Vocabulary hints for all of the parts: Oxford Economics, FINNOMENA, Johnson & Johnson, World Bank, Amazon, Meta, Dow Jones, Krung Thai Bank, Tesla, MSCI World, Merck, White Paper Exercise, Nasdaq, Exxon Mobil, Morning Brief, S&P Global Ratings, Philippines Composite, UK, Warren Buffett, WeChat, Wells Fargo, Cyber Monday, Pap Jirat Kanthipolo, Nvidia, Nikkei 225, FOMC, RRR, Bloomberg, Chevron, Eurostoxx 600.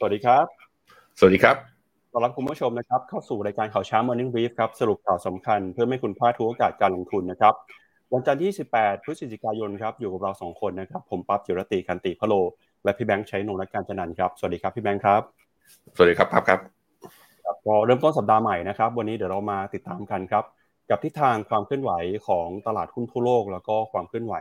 สวัสดีครับสวัสดีครับต้อนรับคุณผู้ชมนะครับเข้าสู่รายการข่าวเช้า Morning Brief ครับสรุปข่าวสำคัญเพื่อให้คุณพลาดทุกโอกาสการลงทุนนะครับวันจันทร์ที่18พฤศจิกายนครับอยู่กับเรา2คนนะครับผมปั๊บจิรติคันติพโลและพี่แบงค์ชัยนนท์การจนันท์ครับสวัสดีครับพี่แบงค์ครับสวัสดีครับปั๊บครับก็เริ่มต้นสัปดาห์ใหม่นะครับวันนี้เดี๋ยวเรามาติดตามกันครับกับทิศทางความเคลื่อนไหวของตลาดหุ้นทั่วโลกแล้วก็ความเคลื่อนไหว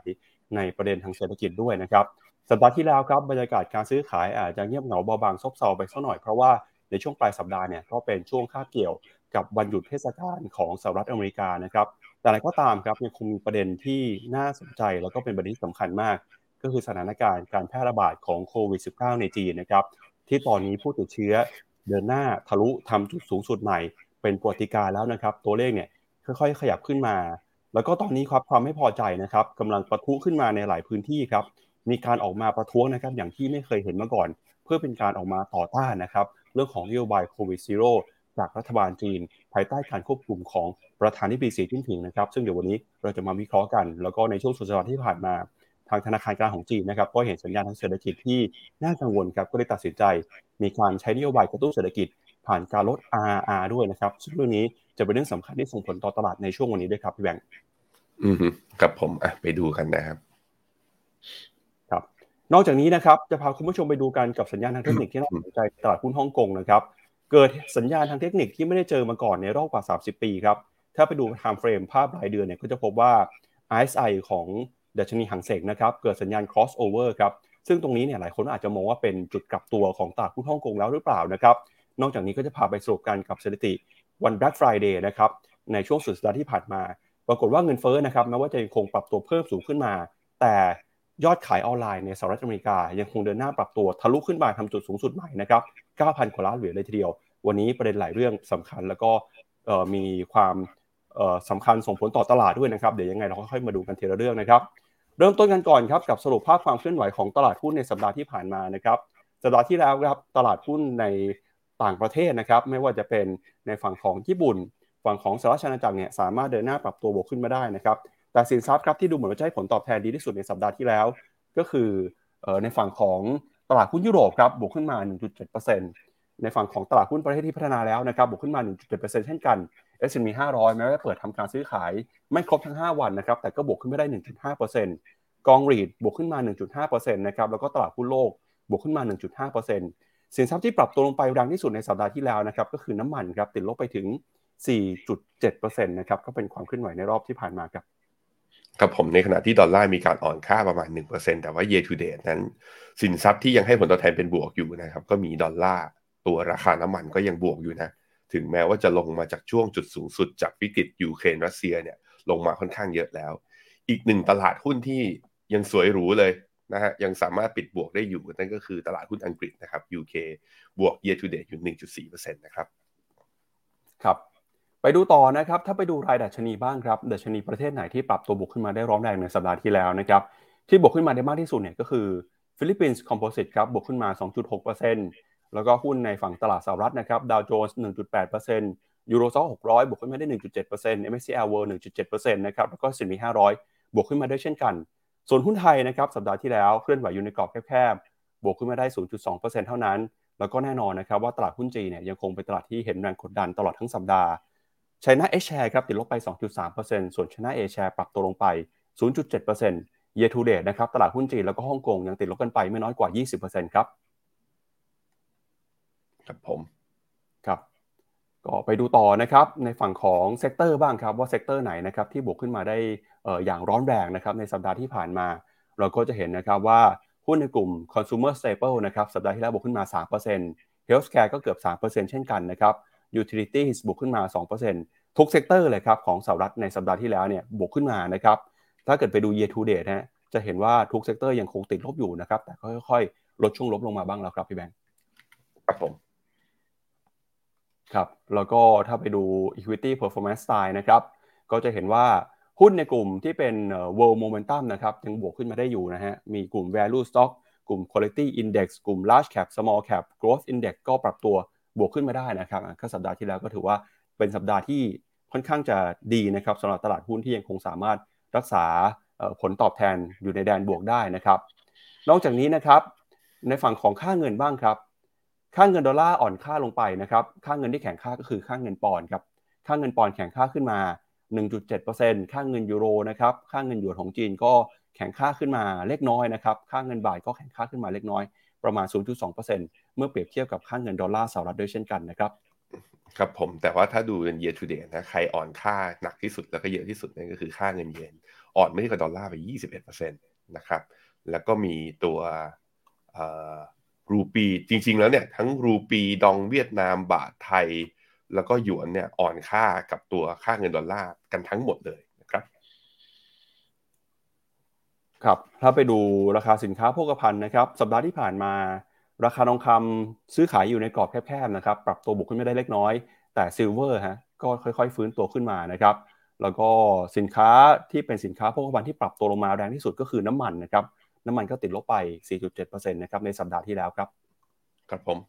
ในประเด็นทางเศรษฐกิจด้วยนะครับสัปดาห์ที่แล้วครับบรรยากาศการซื้อขายอาจจะเงียบเหงาเบาบางซบเซาไปสักหน่อยเพราะว่าในช่วงปลายสัปดาห์เนี่ยก็เป็นช่วงคาบเกี่ยวกับวันหยุดเทศกาลของสหรัฐอเมริกานะครับแต่อะไรก็ตามครับยังคงมีประเด็นที่น่าสนใจแล้วก็เป็นประเด็นที่สำคัญมากก็คือสถานการณ์การแพร่ระบาดของโควิด -19 ในจีนนะครับที่ตอนนี้ผู้ติดเชื้อเดินหน้าทะลุทำจุดสูงสุดใหม่เป็นปรากฏการณ์แล้วนะครับตัวเลขเนี่ยค่อยๆขยับขึ้นมาแล้วก็ตอนนี้ครับความไม่พอใจนะครับกำลังปะทุขึ้นมาในหลายพื้นที่ครับมีการออกมาประท้วงนะครับอย่างที่ไม่เคยเห็นมาก่อนเพื่อเป็นการออกมาต่อต้านนะครับเรื่องของนโยบายโควิดซีโร่จากรัฐบาลจีนภายใต้การควบคุมของประธานาธิบดีสีจิ้นผิงนะครับซึ่งเดี๋ยววันนี้เราจะมาวิเคราะห์กันแล้วก็ในช่วงสุดสัปดาห์ที่ผ่านมาทางธนาคารกลางของจีนนะครับก็เห็นสัญญาณทางเศรษฐกิจที่น่ากังวลครับก็เลยตัดสินใจมีการใช้นโยบายกระตุ้นเศรษฐกิจผ่านการลด RRR ด้วยนะครับซึ่งเรื่องนี้จะเป็นเรื่องสำคัญที่ส่งผลต่อตลาดในช่วงวันนี้ด้วยครับพี่แบงค์ครับผมไปดูกันนะครับนอกจากนี้นะครับจะพาคุณผู้ชมไปดูกันกับสัญญาณทางเทคนิคที่น่าสนใจตลาดหุ้นฮ่องกงนะครับเกิดสัญญาณทางเทคนิคที่ไม่ได้เจอมาก่อนในรอบกว่า30ปีครับถ้าไปดูไทม์เฟรมภาพรายเดือนเนี่ยก็จะพบว่า RSI ของดัชนีหางเสงนะครับเกิดสัญญาณ crossover ครับซึ่งตรงนี้เนี่ยหลายคนอาจจะมองว่าเป็นจุดกลับตัวของตลาดหุ้นฮ่องกงแล้วหรือเปล่านะครับนอกจากนี้ก็จะพาไปสรุปกันกับสถิติวัน Black Friday นะครับในช่วงสุดสัปดาห์ที่ผ่านมาปรากฏว่าเงินเฟ้อนะครับแม้ว่าจะยังคงปรับตัวเพิ่มสูงขึ้นมาแต่ยอดขายออนไลน์ในสหรัฐอเมริกายังคงเดินหน้าปรับตัวทะลุขึ้นมาทำจุดสูงสุดใหม่นะครับ 9,000 กว่าล้านเหรียญเลยทีเดียววันนี้ประเด็นหลายเรื่องสำคัญแล้วก็มีความสำคัญส่งผลต่อตลาดด้วยนะครับเดี๋ยวยังไงเราค่อยๆมาดูกันทีละเรื่องนะครับเริ่มต้นกันก่อนครับกับสรุปภาพความเคลื่อนไหวของตลาดหุ้นในสัปดาห์ที่ผ่านมานะครับสัปดาห์ที่แล้วครับตลาดหุ้นในต่างประเทศนะครับไม่ว่าจะเป็นในฝั่งของญี่ปุ่นฝั่งของสหรัฐอเมริกาเนี่ยสามารถเดินหน้าปรับตัวบวกขึ้นมาได้นะครับแต่สินทรัพย์ครับที่ดูเหมือนว่าจะให้ผลตอบแทนดีที่สุดในสัปดาห์ที่แล้วก็คือในฝั่งของตลาดหุ้นยุโรปครับบวกขึ้นมา 1.7% ในฝั่งของตลาดหุ้นประเทศที่พัฒนาแล้วนะครับบวกขึ้นมา 1.7% เช่นกัน S&P 500แม้ว่าเปิดทำการซื้อขายไม่ครบทั้ง5วันนะครับแต่ก็บวกขึ้นไม่ได้ 1.5% กองรีทบวกขึ้นมา 1.5% นะครับแล้วก็ตลาดหุ้นโลกบวกขึ้นมา 1.5% สินทรัพย์ที่ปรับตัวลงไปแรงที่สุดในสัปดาห์ที่แล้วนะครับก็คือน้ำมันครับติดลบไปถึง 4.7% นะครับก็เป็นความเคลื่อนไหวในรอบที่ผ่านมาครับครับผมในขณะที่ดอลลาร์มีการอ่อนค่าประมาณ 1% แต่ว่า year to date นั้นสินทรัพย์ที่ยังให้ผลตอบแทนเป็นบวกอยู่นะครับก็มีดอลลาร์ตัวราคาน้ำมันก็ยังบวกอยู่นะถึงแม้ว่าจะลงมาจากช่วงจุดสูงสุดจากวิกฤตยูเครนรัสเซียเนี่ยลงมาค่อนข้างเยอะแล้วอีกหนึ่งตลาดหุ้นที่ยังสวยหรูเลยนะฮะยังสามารถปิดบวกได้อยู่นั่นก็คือตลาดหุ้นอังกฤษนะครับ UK บวก year to date อยู่ 1.4% นะครับครับไปดูต่อนะครับถ้าไปดูรายดัชนีบ้างครับดัชนีประเทศไหนที่ปรับตัวบวกขึ้นมาได้ร้อนแรงในสัปดาห์ที่แล้วนะครับที่บวกขึ้นมาได้มากที่สุดเนี่ยก็คือฟิลิปปินส์คอมโพสิตครับบวกขึ้นมา 2.6% แล้วก็หุ้นในฝั่งตลาดสหรัฐนะครับดาวโจนส์ 1.8% ยูโรซ็อก600บวกขึ้นมาได้ 1.7% MSCI World 1.7% นะครับแล้วก็S&P 500บวกขึ้นมาได้เช่นกันส่วนหุ้นไทยนะครับสัปดาห์ที่แล้วเคลื่อนไหวอยู่ในกรอบแคบๆบวกขึ้นมาได้ 0.2% เท่านั้นแล้วก็แน่นอนนะครับว่าตลาดหุ้นจีนเนี่ยยังคงเป็นตลาดที่เห็นแรงกดดันตลอดทั้งสัปดาห์China A-share ครับติดลบไป 2.3% ส่วน China A-share ปรับตัวลงไป 0.7% Year to date นะครับตลาดหุ้นจีนแล้วก็ฮ่องกงยังติดลบกันไปไม่น้อยกว่า 20% ครับครับผมครับก็ไปดูต่อนะครับในฝั่งของเซกเตอร์บ้างครับว่าเซกเตอร์ไหนนะครับที่บวกขึ้นมาได้อย่างร้อนแรงนะครับในสัปดาห์ที่ผ่านมาเราก็จะเห็นนะครับว่าหุ้นในกลุ่ม Consumer Staple นะครับสัปดาห์ที่แล้วบวกขึ้นมา 3% Healthcare ก็เกือบ 3% เช่นกันนะครับUtilities บวกขึ้นมา 2% ทุกเซกเตอร์เลยครับของสหรัฐในสัปดาห์ที่แล้วเนี่ยบวกขึ้นมานะครับถ้าเกิดไปดู year to date นะจะเห็นว่าทุกเซกเตอร์ยังคงติดลบอยู่นะครับแต่ค่อยๆลดช่วงลบลงมาบ้างแล้วครับพี่แบงค์ครับผมครับแล้วก็ถ้าไปดู equity performance style นะครับก็จะเห็นว่าหุ้นในกลุ่มที่เป็น world momentum นะครับยังบวกขึ้นมาได้อยู่นะฮะมีกลุ่ม value stock กลุ่ม quality index กลุ่ม large cap small cap growth index ก็ปรับตัวบวกขึ้นมาได้นะครับก็สัปดาห์ที่แล้วก็ถือว่าเป็นสัปดาห์ที่ค่อนข้างจะดีนะครับสำหรับตลาดหุ้นที่ยังคงสามารถรักษาผลตอบแทนอยู่ในแดนบวกได้นะครับนอกจากนี้นะครับในฝั่งของค่าเงินบ้างครับ ค่าเงินดอลลาร์อ่อนค่าลงไปนะครับค่าเงินที่แข็งค่าก็คือค่าเงินปอนด์ครับค่าเงินปอนด์แข็งค่าขึ้นมา 1.7% ค่าเงินยูโรนะครับค่าเงินหยวนของจีนก็แข็งค่าขึ้นมาเล็กน้อยนะครับค่าเงินบาทก็แข็งค่าขึ้นมาเล็กน้อยประมาณ 0.2% เมื่อเปรียบเทียบกับค่าเงินดอลลาร์สหรัฐด้วยเช่นกันนะครับครับผมแต่ว่าถ้าดูเป็น year to date นะใครอ่อนค่าหนักที่สุดแล้วก็เยอะที่สุดนั่นก็คือค่าเงินเยนอ่อนไม่ได้กับดอลลาร์ไป 21% นะครับแล้วก็มีตัวรูปีจริงๆแล้วเนี่ยทั้งรูปีดองเวียดนามบาทไทยแล้วก็หยวนเนี่ยอ่อนค่ากับตัวค่าเงินดอลลาร์กันทั้งหมดเลยนะครับครับถ้าไปดูราคาสินค้าโภคภัณฑ์นะครับสัปดาห์ที่ผ่านมาราคาทองคำซื้อขายอยู่ในกรอบแคบๆนะครับปรับตัวบวกขึ้นไม่ได้เล็กน้อยแต่ซิลเวอร์ฮะก็ค่อยๆฟื้นตัวขึ้นมานะครับแล้วก็สินค้าที่เป็นสินค้าโภคภัณฑ์ที่ปรับตัวลงมาแรงที่สุดก็คือน้ำมันนะครับน้ำมันก็ติดลบไป 4.7% นะครับในสัปดาห์ที่แล้วครับครับผม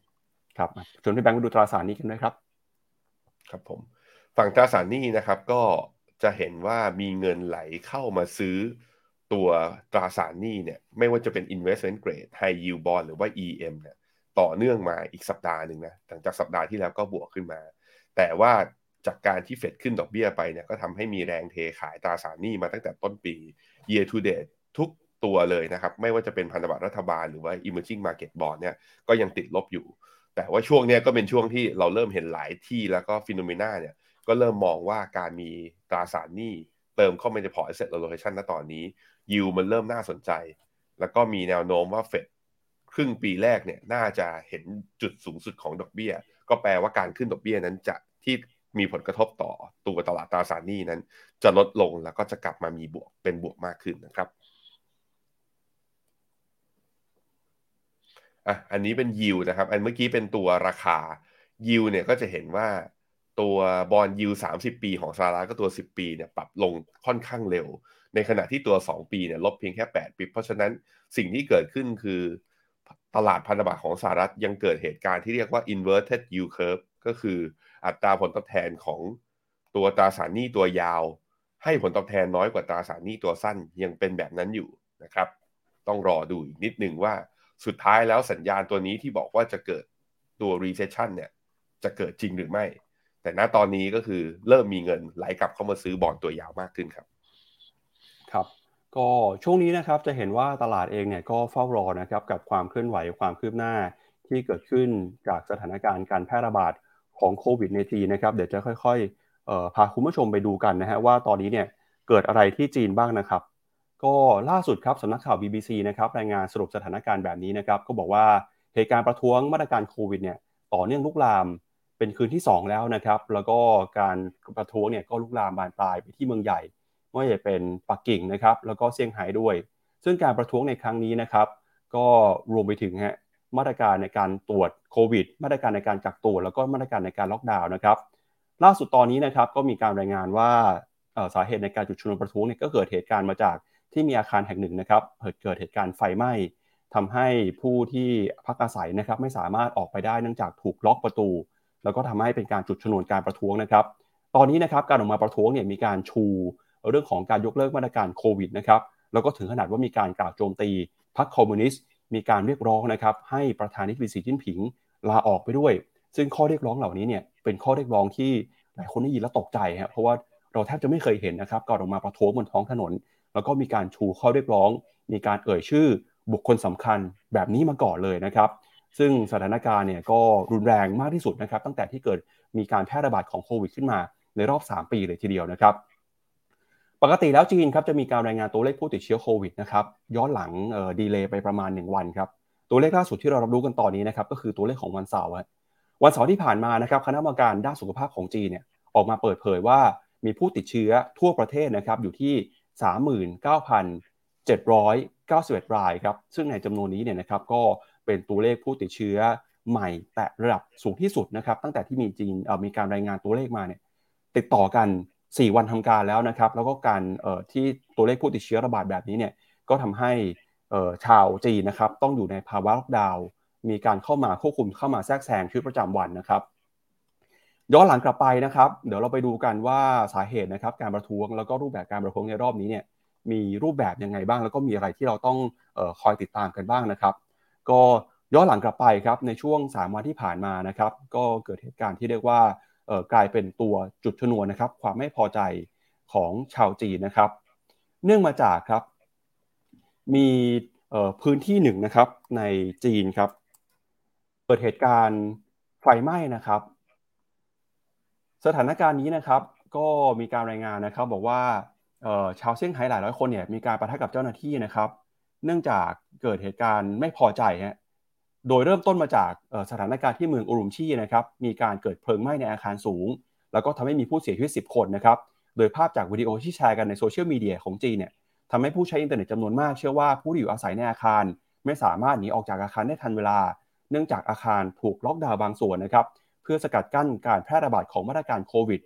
ครับชวนพี่แบงค์มาดูตราสารหนี้กันด้วยครับครับผมฝั่งตราสารหนี้นะครับก็จะเห็นว่ามีเงินไหลเข้ามาซื้อตัวตราสารหนี้เนี่ยไม่ว่าจะเป็น investment grade high yield bond หรือว่า EM เนี่ยต่อเนื่องมาอีกสัปดาห์นึงนะหลังจากสัปดาห์ที่แล้วก็บวกขึ้นมาแต่ว่าจากการที่เฟดขึ้นดอกเบี้ยไปเนี่ยก็ทำให้มีแรงเทขายตราสารหนี้มาตั้งแต่ต้นปี year to date ทุกตัวเลยนะครับไม่ว่าจะเป็นพันธบัตรรัฐบาลหรือว่า emerging market bond เนี่ยก็ยังติดลบอยู่แต่ว่าช่วงนี้ก็เป็นช่วงที่เราเริ่มเห็นหลายที่แล้วก็ FINNOMENA เนี่ยก็เริ่มมองว่าการมีตราสารหนี้เติมเข้ามาในพอร์ต asset allocation ณตอนนี้ yield มันเริ่มน่าสนใจแล้วก็มีแนวโน้มว่า Fed ครึ่งปีแรกเนี่ยน่าจะเห็นจุดสูงสุดของดอกเบี้ยก็แปลว่าการขึ้นดอกเบี้ยนั้นจะที่มีผลกระทบต่อตัวตลาดตราสารหนี้นั้นจะลดลงแล้วก็จะกลับมามีบวกเป็นบวกมากขึ้นนะครับอันนี้เป็น yield นะครับอันเมื่อกี้เป็นตัวราคา yield เนี่ยก็จะเห็นว่าตัวบอนด์ yield 30 ปีของสหรัฐก็ตัว 10 ปีเนี่ยปรับลงค่อนข้างเร็วในขณะที่ตัว 2 ปีเนี่ยลบเพียงแค่ 8 ปีเพราะฉะนั้นสิ่งที่เกิดขึ้นคือตลาดพันธบัตรของสหรัฐยังเกิดเหตุการณ์ที่เรียกว่า inverted yield curve ก็คืออัตราผลตอบแทนของตัวตราสารหนี้ตัวยาวให้ผลตอบแทนน้อยกว่าตราสารหนี้ตัวสั้นยังเป็นแบบนั้นอยู่นะครับต้องรอดูอีกนิดนึงว่าสุดท้ายแล้วสัญญาณตัวนี้ที่บอกว่าจะเกิดตัว recession เนี่ยจะเกิดจริงหรือไม่แต่ณตอนนี้ก็คือเริ่มมีเงินไหลกลับเข้ามาซื้อบอนด์ตัวยาวมากขึ้นครับครับก็ช่วงนี้นะครับจะเห็นว่าตลาดเองเนี่ยก็เฝ้ารอนะครับกับความเคลื่อนไหวความคืบหน้าที่เกิดขึ้นจากสถานการณ์การแพร่ระบาดของโควิดในจีนนะครับเดี๋ยวจะค่อยๆพาคุณผู้ชมไปดูกันนะฮะว่าตอนนี้เนี่ยเกิดอะไรที่จีนบ้างนะครับก็ล่าสุดครับสำนักข่าว BBC นะครับรายงานสรุปสถานการณ์แบบนี้นะครับก็บอกว่าเหตุการณ์ประท้วงมาตรการโควิดเนี่ยต่อเนื่องลุกลามเป็นคืนที่2แล้วนะครับแล้วก็การประท้วงเนี่ยก็ลุกลามบานปลายไปที่เมืองใหญ่ไม่ว่าจะเป็นปักกิ่งนะครับแล้วก็เซี่ยงไฮ้ด้วยซึ่งการประท้วงในครั้งนี้นะครับก็รวมไปถึงฮะมาตรการในการตรวจโควิดมาตรการในการกักตัวแล้วก็มาตรการในการล็อกดาวน์นะครับล่าสุดตอนนี้นะครับก็มีการรายงานว่าสาเหตุในการจุดชนวนประท้วงเนี่ยก็เกิดเหตุการณ์มาจากที่มีอาคารแห่งหนึ่งนะครับเกิดเหตุการณ์ไฟไหม้ทำให้ผู้ที่พักอาศัยนะครับไม่สามารถออกไปได้เนื่องจากถูกล็อกประตูแล้วก็ทำให้เป็นการจุดชนวนการประท้วงนะครับตอนนี้นะครับการออกมาประท้วงเนี่ยมีการชูเรื่องของการยกเลิกมาตรการโควิดนะครับแล้วก็ถึงขนาดว่ามีการกล่าวโจมตีพรรคคอมมิวนิสต์มีการเรียกร้องนะครับให้ประธานาธิบดีสีจิ้นผิงลาออกไปด้วยซึ่งข้อเรียกร้องเหล่านี้เนี่ยเป็นข้อเรียกร้องที่หลายคนได้ยินแล้วตกใจฮะเพราะว่าเราแทบจะไม่เคยเห็นนะครับการออกมาประท้วงบนท้องถนนแล้วก็มีการชูข้อเรียกร้องมีการเอ่ยชื่อบุคคลสำคัญแบบนี้มาก่อนเลยนะครับซึ่งสถานการณ์เนี่ยก็รุนแรงมากที่สุดนะครับตั้งแต่ที่เกิดมีการแพร่ระบาดของโควิดขึ้นมาในรอบ3ปีเลยทีเดียวนะครับปกติแล้วจีนครับจะมีการรายงานตัวเลขผู้ติดเชื้อโควิดนะครับย้อนหลังดีเลย์ไปประมาณ1วันครับตัวเลขล่าสุดที่เรารับรู้กันตอนนี้นะครับก็คือตัวเลขของวันเสาร์ที่ผ่านมานะครับคณะกรรมการด้านสุขภาพของจีนเนี่ยออกมาเปิดเผยว่ามีผู้ติดเชื้อทั่วประเทศนะครับอยู่ที่39,791 รายครับซึ่งในจำนวนนี้เนี่ยนะครับก็เป็นตัวเลขผู้ติดเชื้อใหม่แตะระดับสูงที่สุดนะครับตั้งแต่ที่มีจีนมีการรายงานตัวเลขมาเนี่ยติดต่อกัน4วันทำการแล้วนะครับแล้วก็การที่ตัวเลขผู้ติดเชื้อระบาดแบบนี้เนี่ยก็ทำให้ชาวจีนนะครับต้องอยู่ในภาวะล็อกดาวน์มีการเข้ามาควบคุมเข้ามาแทรกแซงชีวิตประจำวันนะครับย้อนหลังกลับไปนะครับเดี๋ยวเราไปดูกันว่าสาเหตุนะครับการประท้วงแล้วก็รูปแบบการประท้วงในรอบนี้เนี่ยมีรูปแบบยังไงบ้างแล้วก็มีอะไรที่เราต้องคอยติดตามกันบ้างนะครับก็ ย้อนหลังกลับไปครับในช่วง3วันที่ผ่านมานะครับก็เกิดเหตุการณ์ที่เรียกว่ากลายเป็นตัวจุดชนวนนะครับความไม่พอใจของชาวจีนนะครับเนื่องมาจากครับมีพื้นที่หนึ่งนะครับในจีนครับเกิดเหตุการณ์ไฟไหม้นะครับสถานการณ์นี้นะครับก็มีการรายงานนะครับบอกว่าชาวเซี่ยงไฮ้หลายร้อยคนเนี่ยมีการปะทะกับเจ้าหน้าที่นะครับเนื่องจากเกิดเหตุการณ์ไม่พอใจฮะโดยเริ่มต้นมาจากสถานการณ์ที่เมืองอุรุมชีนะครับมีการเกิดเพลิงไหม้ในอาคารสูงแล้วก็ทำให้มีผู้เสียชีวิต10 คนนะครับโดยภาพจากวิดีโอที่แชร์กันในโซเชียลมีเดียของจีนเนี่ยทำให้ผู้ใช้อินเทอร์เน็ตจำนวนมากเชื่อว่าผู้ที่อยู่อาศัยในอาคารไม่สามารถหนีออกจากอาคารได้ทันเวลาเนื่องจากอาคารถูกล็อกดาวน์บางส่วนนะครับเพื่อสกัดกั้นการแพร่ระบาดของมาตรการโควิด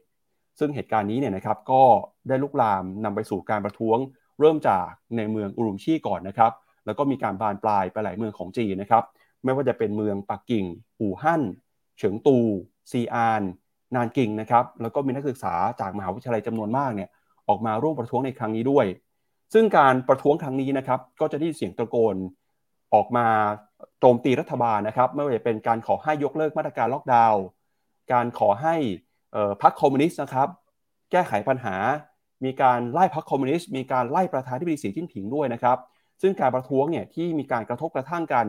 ซึ่งเหตุการณ์นี้เนี่ยนะครับก็ได้ลุกลามนำไปสู่การประท้วงเริ่มจากในเมืองอุรุมชีก่อนนะครับแล้วก็มีการบานปลายไปหลายเมืองของจีนนะครับไม่ว่าจะเป็นเมืองปักกิ่งอู่ฮั่นเฉิงตูซีอานนานกิงนะครับแล้วก็มีนักศึกษาจากมหาวิทยาลัยจำนวนมากเนี่ยออกมาร่วมประท้วงในครั้งนี้ด้วยซึ่งการประท้วงครั้งนี้นะครับก็จะได้เสียงตะโกนออกมาโจมตีรัฐบาลนะครับไม่ว่าจะเป็นการขอให้ยกเลิกมาตรการล็อกดาวน์การขอให้พรรคคอมมิวนิสต์นะครับแก้ไขปัญหามีการไล่พรรคคอมมิวนิสต์มีการไล่ประธานาธิบดีสีจิ้นผิงด้วยนะครับซึ่งการประท้วงเนี่ยที่มีการกระทบกระทั่งกัน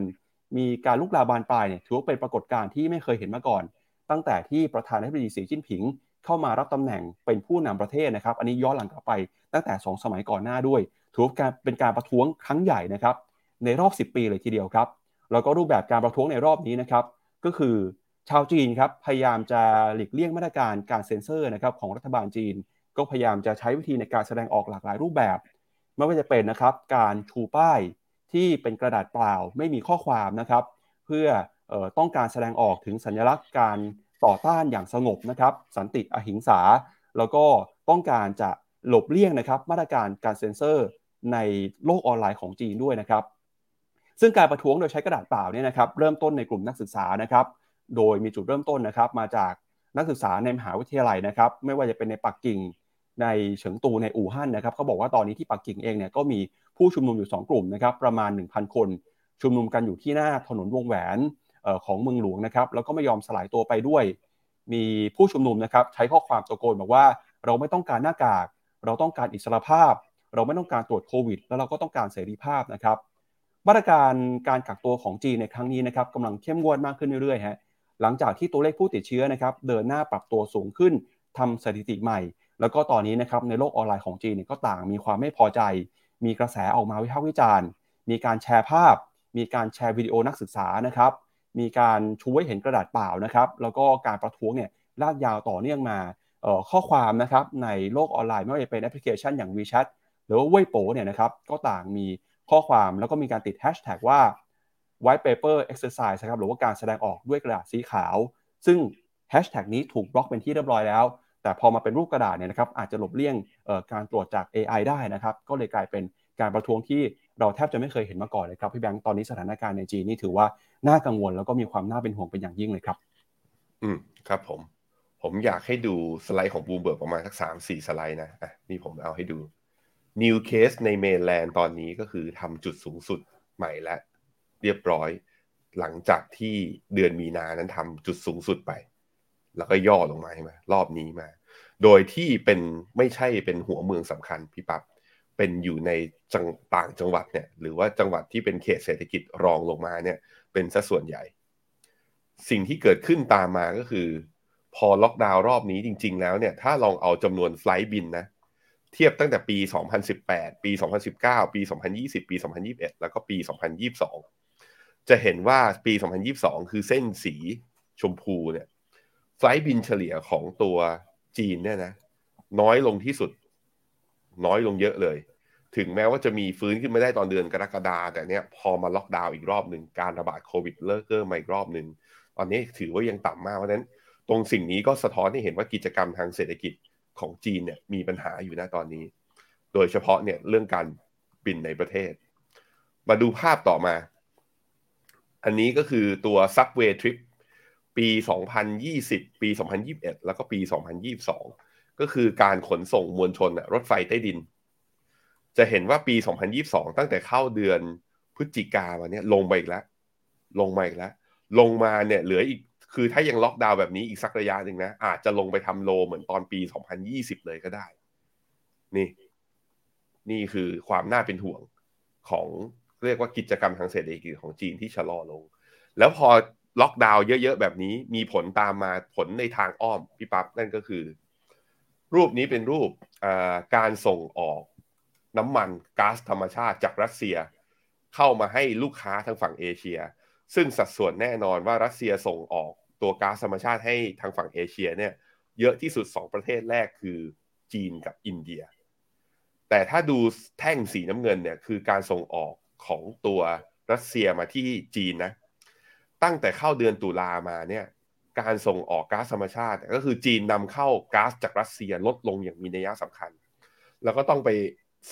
มีการลุกลามบานปลายเนี่ยถือว่าเป็นปรากฏการณ์ที่ไม่เคยเห็นมาก่อนตั้งแต่ที่ประธานาธิบดีสีจิ้นผิงเข้ามารับตำแหน่งเป็นผู้นำประเทศนะครับอันนี้ย้อนหลังกลับไปตั้งแต่2 สมัยก่อนหน้าด้วยถือว่าเป็นการประท้วงครั้งใหญ่นะครับในรอบ10 ปีเลยทีเดียวครับแล้วก็รูปแบบการประท้วงในรอบนี้นะครับก็คือชาวจีนครับพยายามจะหลีกเลี่ยงมาตรการการเซ็นเซอร์นะครับของรัฐบาลจีนก็พยายามจะใช้วิธีในการแสดงออกหลากหลายรูปแบบไม่ว่าจะเป็นนะครับการชูป้ายที่เป็นกระดาษเปล่าไม่มีข้อความนะครับเพื่อต้องการแสดงออกถึงสัญลักษณ์การต่อต้านอย่างสงบนะครับสันติอหิงสาแล้วก็ต้องการจะหลบเลี่ยงนะครับมาตรการการเซ็นเซอร์ในโลกออนไลน์ของจีนด้วยนะครับซึ่งการประท้วงโดยใช้กระดาษเปล่าเนี่ยนะครับเริ่มต้นในกลุ่มนักศึกษานะครับโดยมีจุดเริ่มต้นนะครับมาจากนักศึกษาในมหาวิทยาลัยนะครับไม่ว่าจะเป็นในปักกิ่งในเฉิงตูในอู่ฮั่นนะครับเขาบอกว่าตอนนี้ที่ปักกิ่งเองเนี่ยก็มีผู้ชุมนุมอยู่2 กลุ่มนะครับประมาณ 1,000 คนชุมนุมกันอยู่ที่หน้าถนนวงแหวนของเมืองหลวงนะครับแล้วก็ไม่ยอมสลายตัวไปด้วยมีผู้ชุมนุมนะครับใช้ข้อความตะโกนบอกว่าเราไม่ต้องการหน้ากากเราต้องการอิสรภาพเราไม่ต้องการตรวจโควิดแล้วเราก็ต้องการเสรีภาพนะครับมาตรการการกักตัวของจีนในครั้งนี้นะครับกำลังเข้มงวดมากขึ้นเรื่อยๆฮะหลังจากที่ตัวเลขผู้ติดเชื้อนะครับเดินหน้าปรับตัวสูงขึ้นทำสถิติใหม่แล้วก็ตอนนี้นะครับในโลกออนไลน์ของจีนเนี่ยก็ต่างมีความไม่พอใจมีกระแสออกมาวิพากษ์วิจารณ์มีการแชร์ภาพมีการแชร์วิดีโอนักศึกษานะครับมีการชูให้เห็นกระดาษเปล่านะครับแล้วก็การประท้วงเนี่ยลากยาวต่อเนื่องมาข้อความนะครับในโลกออนไลน์ไม่ว่าจะเป็นแอปพลิเคชันอย่าง WeChat หรือว่า Weibo เนี่ยนะครับก็ต่างมีข้อความแล้วก็มีการติดแฮชแท็กว่า White Paper Exercise นะครับหรือว่าการแสดงออกด้วยกระดาษสีขาวซึ่งแฮชแท็กนี้ถูกบล็อกเป็นที่เรียบร้อยแล้วแต่พอมาเป็นรูปกระดาษเนี่ยนะครับอาจจะหลบเลี่ยงการตรวจจาก AI ได้นะครับก็เลยกลายเป็นการประท้วงที่เราแทบจะไม่เคยเห็นมาก่อนเลยครับพี่แบงค์ตอนนี้สถานการณ์ในจีนนี่ถือว่าน่ากังวลแล้วก็มีความน่าเป็นห่วงเป็นอย่างยิ่งเลยครับครับผมอยากให้ดูสไลด์ของ Bloomberg ประมาณสัก 3-4 สไลด์นะนี่ผมเอาให้ดู New Case ใน Mainland ตอนนี้ก็คือทำจุดสูงสุดใหม่และเรียบร้อยหลังจากที่เดือนมีนานั้นทำจุดสูงสุดไปแล้วก็ย่อลงมามารอบนี้มาโดยที่เป็นไม่ใช่เป็นหัวเมืองสำคัญพี่ปั๊บเป็นอยู่ในต่างจังหวัดเนี่ยหรือว่าจังหวัดที่เป็นเขตเศรษฐกิจรองลงมาเนี่ยเป็นซะส่วนใหญ่สิ่งที่เกิดขึ้นตามมาก็คือพอล็อกดาวน์รอบนี้จริงๆแล้วเนี่ยถ้าลองเอาจำนวนไฟลท์บินนะเทียบตั้งแต่ปี2018ปี2019ปี2020ปี2021แล้วก็ปี2022จะเห็นว่าปี2022คือเส้นสีชมพูเนี่ยไฟลท์บินเฉลี่ยของตัวจีนเนี่ยนะน้อยลงที่สุดน้อยลงเยอะเลยถึงแม้ว่าจะมีฟื้นขึ้นมาได้ตอนเดือนกรกฎาคมแต่เนี่ยพอมาล็อกดาวน์อีกรอบหนึ่งการระบาดโควิดเลิกเกิดมาอีกรอบหนึ่งตอนนี้ถือว่ายังต่ำมากเพราะฉะนั้นตรงสิ่งนี้ก็สะท้อนให้เห็นว่ากิจกรรมทางเศรษฐกิจของจีนเนี่ยมีปัญหาอยู่นะตอนนี้โดยเฉพาะเนี่ยเรื่องการบินในประเทศมาดูภาพต่อมาอันนี้ก็คือตัวซับเวย์ทริปปี2020ปี2021แล้วก็ปี2022ก็คือการขนส่งมวลชนรถไฟใต้ดินจะเห็นว่าปี2022ตั้งแต่เข้าเดือนพฤศจิกายนมาเนี่ยลงไปอีกแล้ว ลงมาอีกแล้วลงมาเนี่ยเหลืออีกคือถ้ายังล็อกดาวน์แบบนี้อีกสักระยะหนึ่งนะอาจจะลงไปทำโลเหมือนตอนปี2020เลยก็ได้นี่คือความน่าเป็นห่วงของเรียกว่ากิจกรรมทางเศรษฐกิจของจีนที่ชะลอลงแล้วพอล็อกดาวน์เยอะๆแบบนี้มีผลตามมาผลในทางอ้อมพี่ปั๊บนั่นก็คือรูปนี้เป็นรูปการส่งออกน้ำมันก๊าซธรรมชาติจากรัสเซียเข้ามาให้ลูกค้าทางฝั่งเอเชียซึ่งสัดส่วนแน่นอนว่ารัสเซียส่งออกตัวก๊าซธรรมชาติให้ทางฝั่งเอเชียเนี่ยเยอะที่สุด2ประเทศแรกคือจีนกับอินเดียแต่ถ้าดูแท่งสีน้ำเงินเนี่ยคือการส่งออกของตัวรัสเซียมาที่จีนนะตั้งแต่เข้าเดือนตุลามาเนี่ยการส่งออกก๊าซธรรมชาติก็คือจีนนำเข้าก๊าซจากรัสเซียลดลงอย่างมีนัยสำคัญแล้วก็ต้องไป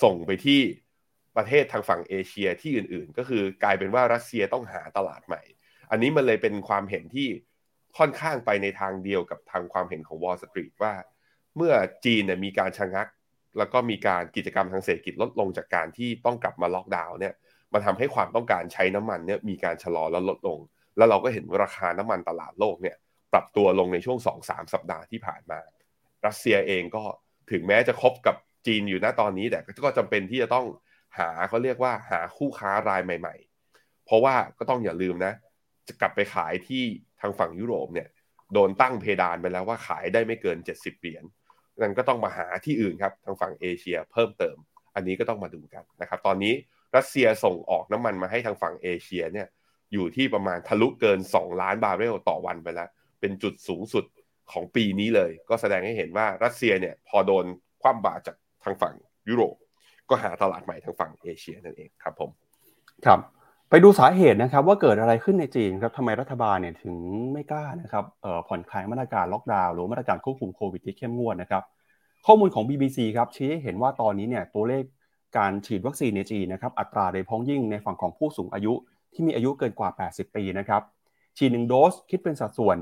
ส่งไปที่ประเทศทางฝั่งเอเชียที่อื่นๆก็คือกลายเป็นว่ารัสเซียต้องหาตลาดใหม่อันนี้มันเลยเป็นความเห็นที่ค่อนข้างไปในทางเดียวกับทางความเห็นของ Wall Street ว่าเมื่อจีนเนี่ยมีการชะงักแล้วก็มีการกิจกรรมทางเศรษฐกิจลดลงจากการที่ต้องกลับมาล็อกดาวน์เนี่ยมันทำให้ความต้องการใช้น้ำมันเนี่ยมีการชะลอและลดลงแล้วเราก็เห็นราคาน้ำมันตลาดโลกเนี่ยปรับตัวลงในช่วง 2-3 สัปดาห์ที่ผ่านมารัสเซียเองก็ถึงแม้จะคบกับจีนอยู่ณตอนนี้แต่ก็จำเป็นที่จะต้องหาเขาเรียกว่าหาคู่ค้ารายใหม่ๆเพราะว่าก็ต้องอย่าลืมนะจะกลับไปขายที่ทางฝั่งยุโรปเนี่ยโดนตั้งเพดานไปแล้วว่าขายได้ไม่เกิน70เหรียญนั่นก็ต้องมาหาที่อื่นครับทางฝั่งเอเชียเพิ่มเติมอันนี้ก็ต้องมาดูกันนะครับตอนนี้รัสเซียส่งออกน้ำมันมาให้ทางฝั่งเอเชียเนี่ยอยู่ที่ประมาณทะลุเกิน2ล้านบาร์เรลต่อวันไปแล้วเป็นจุดสูงสุดของปีนี้เลยก็แสดงให้เห็นว่ารัสเซียเนี่ยพอโดนคว่ำบาตรจากทางฝั่งยุโรปก็หาตลาดใหม่ทางฝั่งเอเชียนั่นเองครับผมครับไปดูสาเหตุนะครับว่าเกิดอะไรขึ้นในจีนครับทำไมรัฐบาลเนี่ยถึงไม่กล้านะครับผ่อนคลายมาตรการล็อกดาวน์หรือมาตรการควบคุมโควิดที่เข้มงวดนะครับข้อมูลของ BBC ครับชี้ให้เห็นว่าตอนนี้เนี่ยตัวเลขการฉีดวัคซีนในจีนนะครับอัตราโดยพ้องยิ่งในฝั่งของผู้สูงอายุที่มีอายุเกินกว่า80ปีนะครับฉีด1โดสคิดเป็นสัดส่วน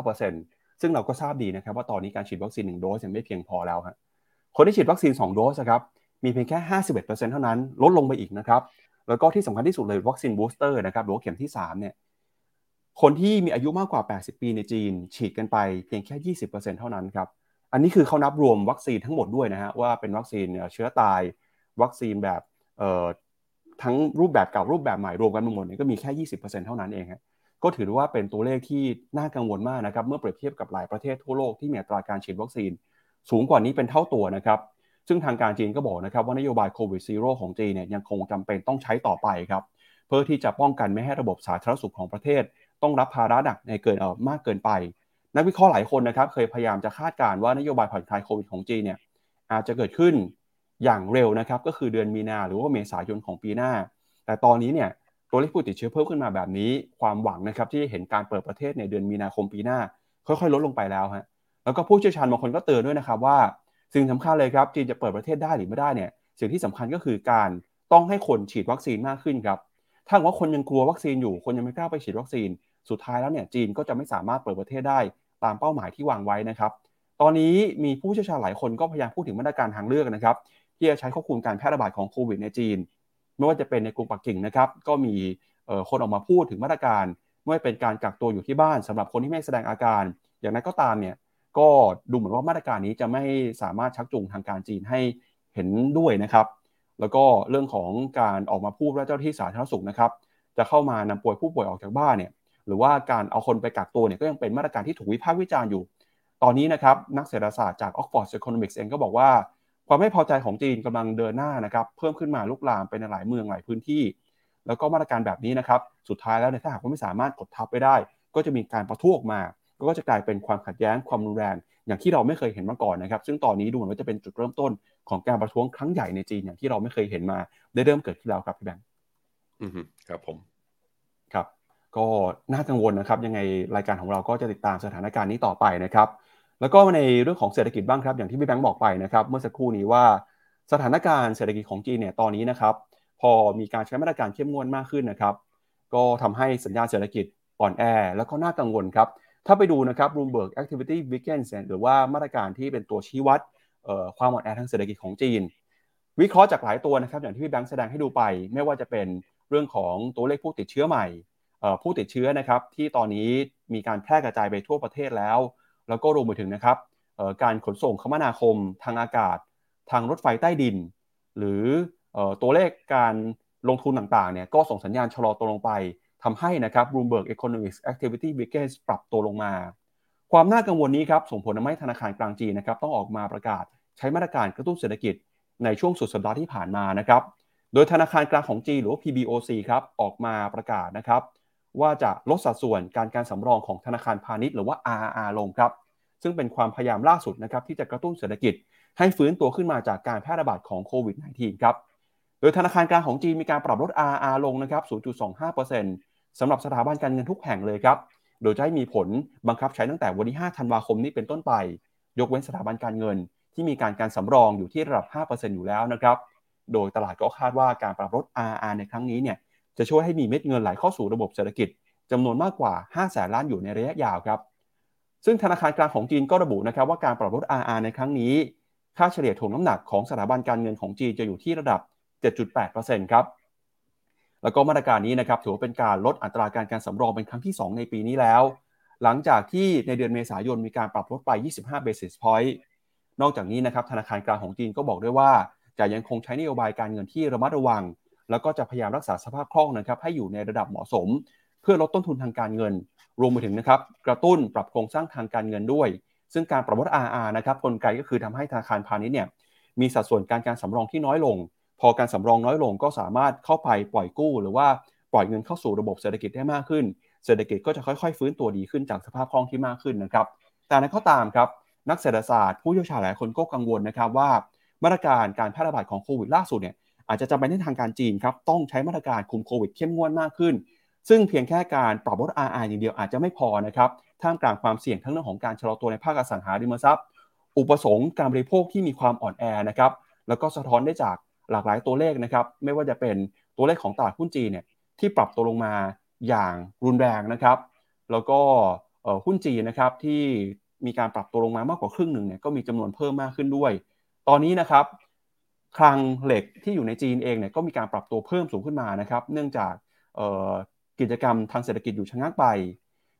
59% ซึ่งเราก็ทราบดีนะครับว่าตอนนี้การฉีดวัคซีน1โดสยังไม่เพียงพอแล้วฮะคนที่ฉีดวัคซีน2โดสครับมีเพียงแค่ 51% เท่านั้นลดลงไปอีกนะครับแล้วก็ที่สำคัญที่สุดเลยวัคซีนบูสเตอร์นะครับหรือว่าเข็มที่3เนี่ยคนที่มีอายุมากกว่า80ปีในจีนฉีดกันไปเพียงแค่ 20% เท่านั้นครับอันนี้คือเขานับรวมวัคซีนทั้งหมดด้วยนะฮะว่าเป็นวัคซีนเชื้อตายวัคซีนแบบทั้งรูปแบบเก่ารูปแบบใหม่รวมกันหมดเนี่ยก็มีแค่ 20% เท่านั้นเองฮะก็ถือว่าเป็นตัวเลขที่น่ากังวลมากนะครับเมื่อเปรียบเทียบกับหลายประเทศทั่วโลกที่มีอัตราการฉีดวัคซีนสูงกว่านี้เป็นเท่าตัวนะครับซึ่งทางการจีนก็บอกนะครับว่านโยบายโควิดซีโร่ของจีนเนี่ยยังคงจำเป็นต้องใช้ต่อไปครับเพื่อที่จะป้องกันไม่ให้ระบบสาธารณสุขของประเทศต้องรับภาระหนักในเกินมากเกินไปนักวิเคราะห์หลายคนนะครับเคยพยายามจะคาดการณ์ว่านโยบายผ่อนคลายโควิดของจีนเนี่ยอาจจะเกิดขึ้นอย่างเร็วนะครับก็คือเดือนมีนาหรือว่าเมษายนของปีหน้าแต่ตอนนี้เนี่ยตัวเลขผู้ติดเชื้อเพิ่มขึ้นมาแบบนี้ความหวังนะครับที่จะเห็นการเปิดประเทศในเดือนมีนาคมปีหน้าค่อยๆลดลงไปแล้วฮะแล้วก็ผู้เชี่ยวชาญบางคนก็เตือนด้วยนะครับว่าสิ่งสำคัญเลยครับจีนจะเปิดประเทศได้หรือไม่ได้เนี่ยสิ่งที่สำคัญก็คือการต้องให้คนฉีดวัคซีนมากขึ้นครับถ้าว่าคนยังกลัววัคซีนอยู่คนยังไม่กล้าไปฉีดวัคซีนสุดท้ายแล้วเนี่ยจีนก็จะไม่สามารถเปิดประเทศได้ตามเป้าหมายที่วางไว้นะครับตอนนี้มีผู้เชี่ยวชาญหลายคนก็พยายามพูดถึงมาตรการทางเลือกนะครับที่จะใช้ควบคุมการแพร่ระบาดของโควิดในจีนไม่ว่าจะเป็นในกรุงปักกิ่งนะครับก็มีคนออกมาพูดถึงมาตรการไม่ว่าเป็นการกักตัวอยู่ที่บ้านสำหรับคนที่ไม่แสดงอาการอย่างนั้นก็ตามเนี่ยก็ดูเหมือนว่ามาตรการนี้จะไม่สามารถชักจูงทางการจีนให้เห็นด้วยนะครับแล้วก็เรื่องของการออกมาพูดว่าเจ้าที่สาธารณสุขนะครับจะเข้ามานำผู้ป่วยออกจากบ้านเนี่ยหรือว่าการเอาคนไปกักตัวเนี่ยก็ยังเป็นมาตรการที่ถูกวิพากษ์วิจารณ์อยู่ตอนนี้นะครับนักเศรษฐศาสตร์จาก Oxford Economics เองก็บอกว่าความไม่พอใจของจีนกำลังเดินหน้านะครับเพิ่มขึ้นมาลุกลามไปในหลายเมืองหลายพื้นที่แล้วก็มาตรการแบบนี้นะครับสุดท้ายแล้วถ้าหากว่าไม่สามารถกดทับไปได้ก็จะมีการประท้วงมาก็จะกลายเป็นความขัดแย้งความรุนแรงอย่างที่เราไม่เคยเห็นมาก่อนนะครับซึ่งตอนนี้ดูเหมือนว่าจะเป็นจุดเริ่มต้นของการประท้วงครั้งใหญ่ในจีนอย่างที่เราไม่เคยเห็นมาได้เริ่มเกิดขึ้นแล้วครับพี่แบงค์ครับผมครับก็น่ากังวลนะครับยังไงรายการของเราก็จะติดตามสถานการณ์นี้ต่อไปนะครับแล้วก็ในเรื่องของเศรษฐกิจบ้างครับอย่างที่พี่แบงค์บอกไปนะครับเมื่อสักครู่นี้ว่าสถานการณ์เศรษฐกิจของจีนเนี่ยตอนนี้นะครับพอมีการใช้มาตรการเข้มงวดมากขึ้นนะครับก็ทำให้สัญญาณเศรษฐกิจอ่อนแอแล้วก็น่ากังวลครับถ้าไปดูนะครับ Bloomberg Activity Weekend หรือว่ามาตรการที่เป็นตัวชี้วัดความอ่อนแอทางเศรษฐกิจของจีนวิเคราะห์จากหลายตัวนะครับอย่างที่พี่แบงค์แสดงให้ดูไปไม่ว่าจะเป็นเรื่องของตัวเลขผู้ติดเชื้อใหม่ ผู้ติดเชื้อนะครับที่ตอนนี้มีการแพร่กระจายไปทั่วประเทศแล้วแล้วก็รวมไปถึงนะครับการขนส่งคมนาคมทางอากาศทางรถไฟใต้ดินหรือตัวเลขการลงทุนต่างๆเนี่ยก็ส่งสัญญาณชะลอตัวลงไปทำให้นะครับ Bloomberg Economics Activity Weekend ปรับตัวลงมาความน่ากังวลนี้ครับส่งผลทำให้ธนาคารกลางจีนนะครับต้องออกมาประกาศใช้มาตรการกระตุ้นเศรษฐกิจในช่วงสุดสัปดาห์ที่ผ่านมานะครับโดยธนาคารกลางของจีนหรือ PBOC ครับออกมาประกาศนะครับว่าจะลดสัดส่วนการสำรองของธนาคารพาณิชย์หรือว่า RRR ลงครับซึ่งเป็นความพยายามล่าสุดนะครับที่จะกระตุ้นเศรษฐกิจให้ฟื้นตัวขึ้นมาจากการแพร่ระบาดของโควิด -19 ครับโดยธนาคารกลางของจีนมีการปรับลด RRR ลงนะครับ 0.25% สำหรับสถาบันการเงินทุกแห่งเลยครับโดยจะให้มีผลบังคับใช้ตั้งแต่วันที่5ธันวาคมนี้เป็นต้นไปยกเว้นสถาบันการเงินที่มีการสำรองอยู่ที่ระดับ 5% อยู่แล้วนะครับโดยตลาดก็คาดว่าการปรับลด RRR ในครั้งนี้เนี่ยจะช่วยให้มีเม็ดเงินไหลเข้าสู่ระบบเศรษฐกิจจำนวนมากกว่า 500,000 ล้านหยวนในระยะยาวครับซึ่งธนาคารกลางของจีนก็ระบุนะครับว่าการปรับลด RRR ในครั้งนี้ค่าเฉลี่ยถ่วงน้ำหนักของสถาบันการเงินของจีนจะอยู่ที่ระดับ 7.8% ครับแล้วก็มาตรการนี้นะครับถือว่าเป็นการลดอัตราการสำรองเป็นครั้งที่2ในปีนี้แล้วหลังจากที่ในเดือนเมษายนมีการปรับลดไป25 basis point นอกจากนี้นะครับธนาคารกลางของจีนก็บอกด้วยว่าจะยังคงใช้นโยบายการเงินที่ระมัดระวังแล้วก็จะพยายามรักษาสภาพคล่องนะครับให้อยู่ในระดับเหมาะสมเพื่อลดต้นทุนทางการเงินรวมไปถึงนะครับกระตุ้นปรับโครงสร้างทางการเงินด้วยซึ่งการปรับลด RR นะครับกลไกก็คือทำให้ธนาคารพาณิชย์เนี่ยมีสัดส่วนการสำรองที่น้อยลงพอการสำรองน้อยลงก็สามารถเข้าไปปล่อยกู้หรือว่าปล่อยเงินเข้าสู่ระบบเศรษฐกิจได้มากขึ้นเศรษฐกิจก็จะค่อยๆฟื้นตัวดีขึ้นจากสภาพคล่องที่มากขึ้นนะครับแต่ในข้อตามครับนักเศรษฐศาสตร์ผู้เชี่ยวชาญหลายคนก็กังวลนะครับว่ามาตรการการแพร่ระบาดของโควิดล่าสุดเนี่ยอาจจะจำเป็นในทางการจีนครับต้องใช้มาตรการคุมโควิดเข้มงวดมากขึ้นซึ่งเพียงแค่การปรับลด RR อย่างเดียวอาจจะไม่พอนะครับท่ามกลางความเสี่ยงทั้งเรื่องของการชะลอตัวในภาคอสังหาริมทรัพย์อุปสงค์การบริโภคที่มีความอ่อนแอนะครับแล้วก็สะท้อนได้จากหลากหลายตัวเลขนะครับไม่ว่าจะเป็นตัวเลขของตลาดหุ้นจีนเนี่ยที่ปรับตัวลงมาอย่างรุนแรงนะครับแล้วก็หุ้นจีนนะครับที่มีการปรับตัวลงมามากกว่าครึ่งหนึ่งเนี่ยก็มีจำนวนเพิ่มมากขึ้นด้วยตอนนี้นะครับคลังเหล็กที่อยู่ในจีนเองเนี่ยก็มีการปรับตัวเพิ่มสูงขึ้นมานะครับเนื่องจากกิจกรรมทางเศรษฐกิจอยู่ชะงักไป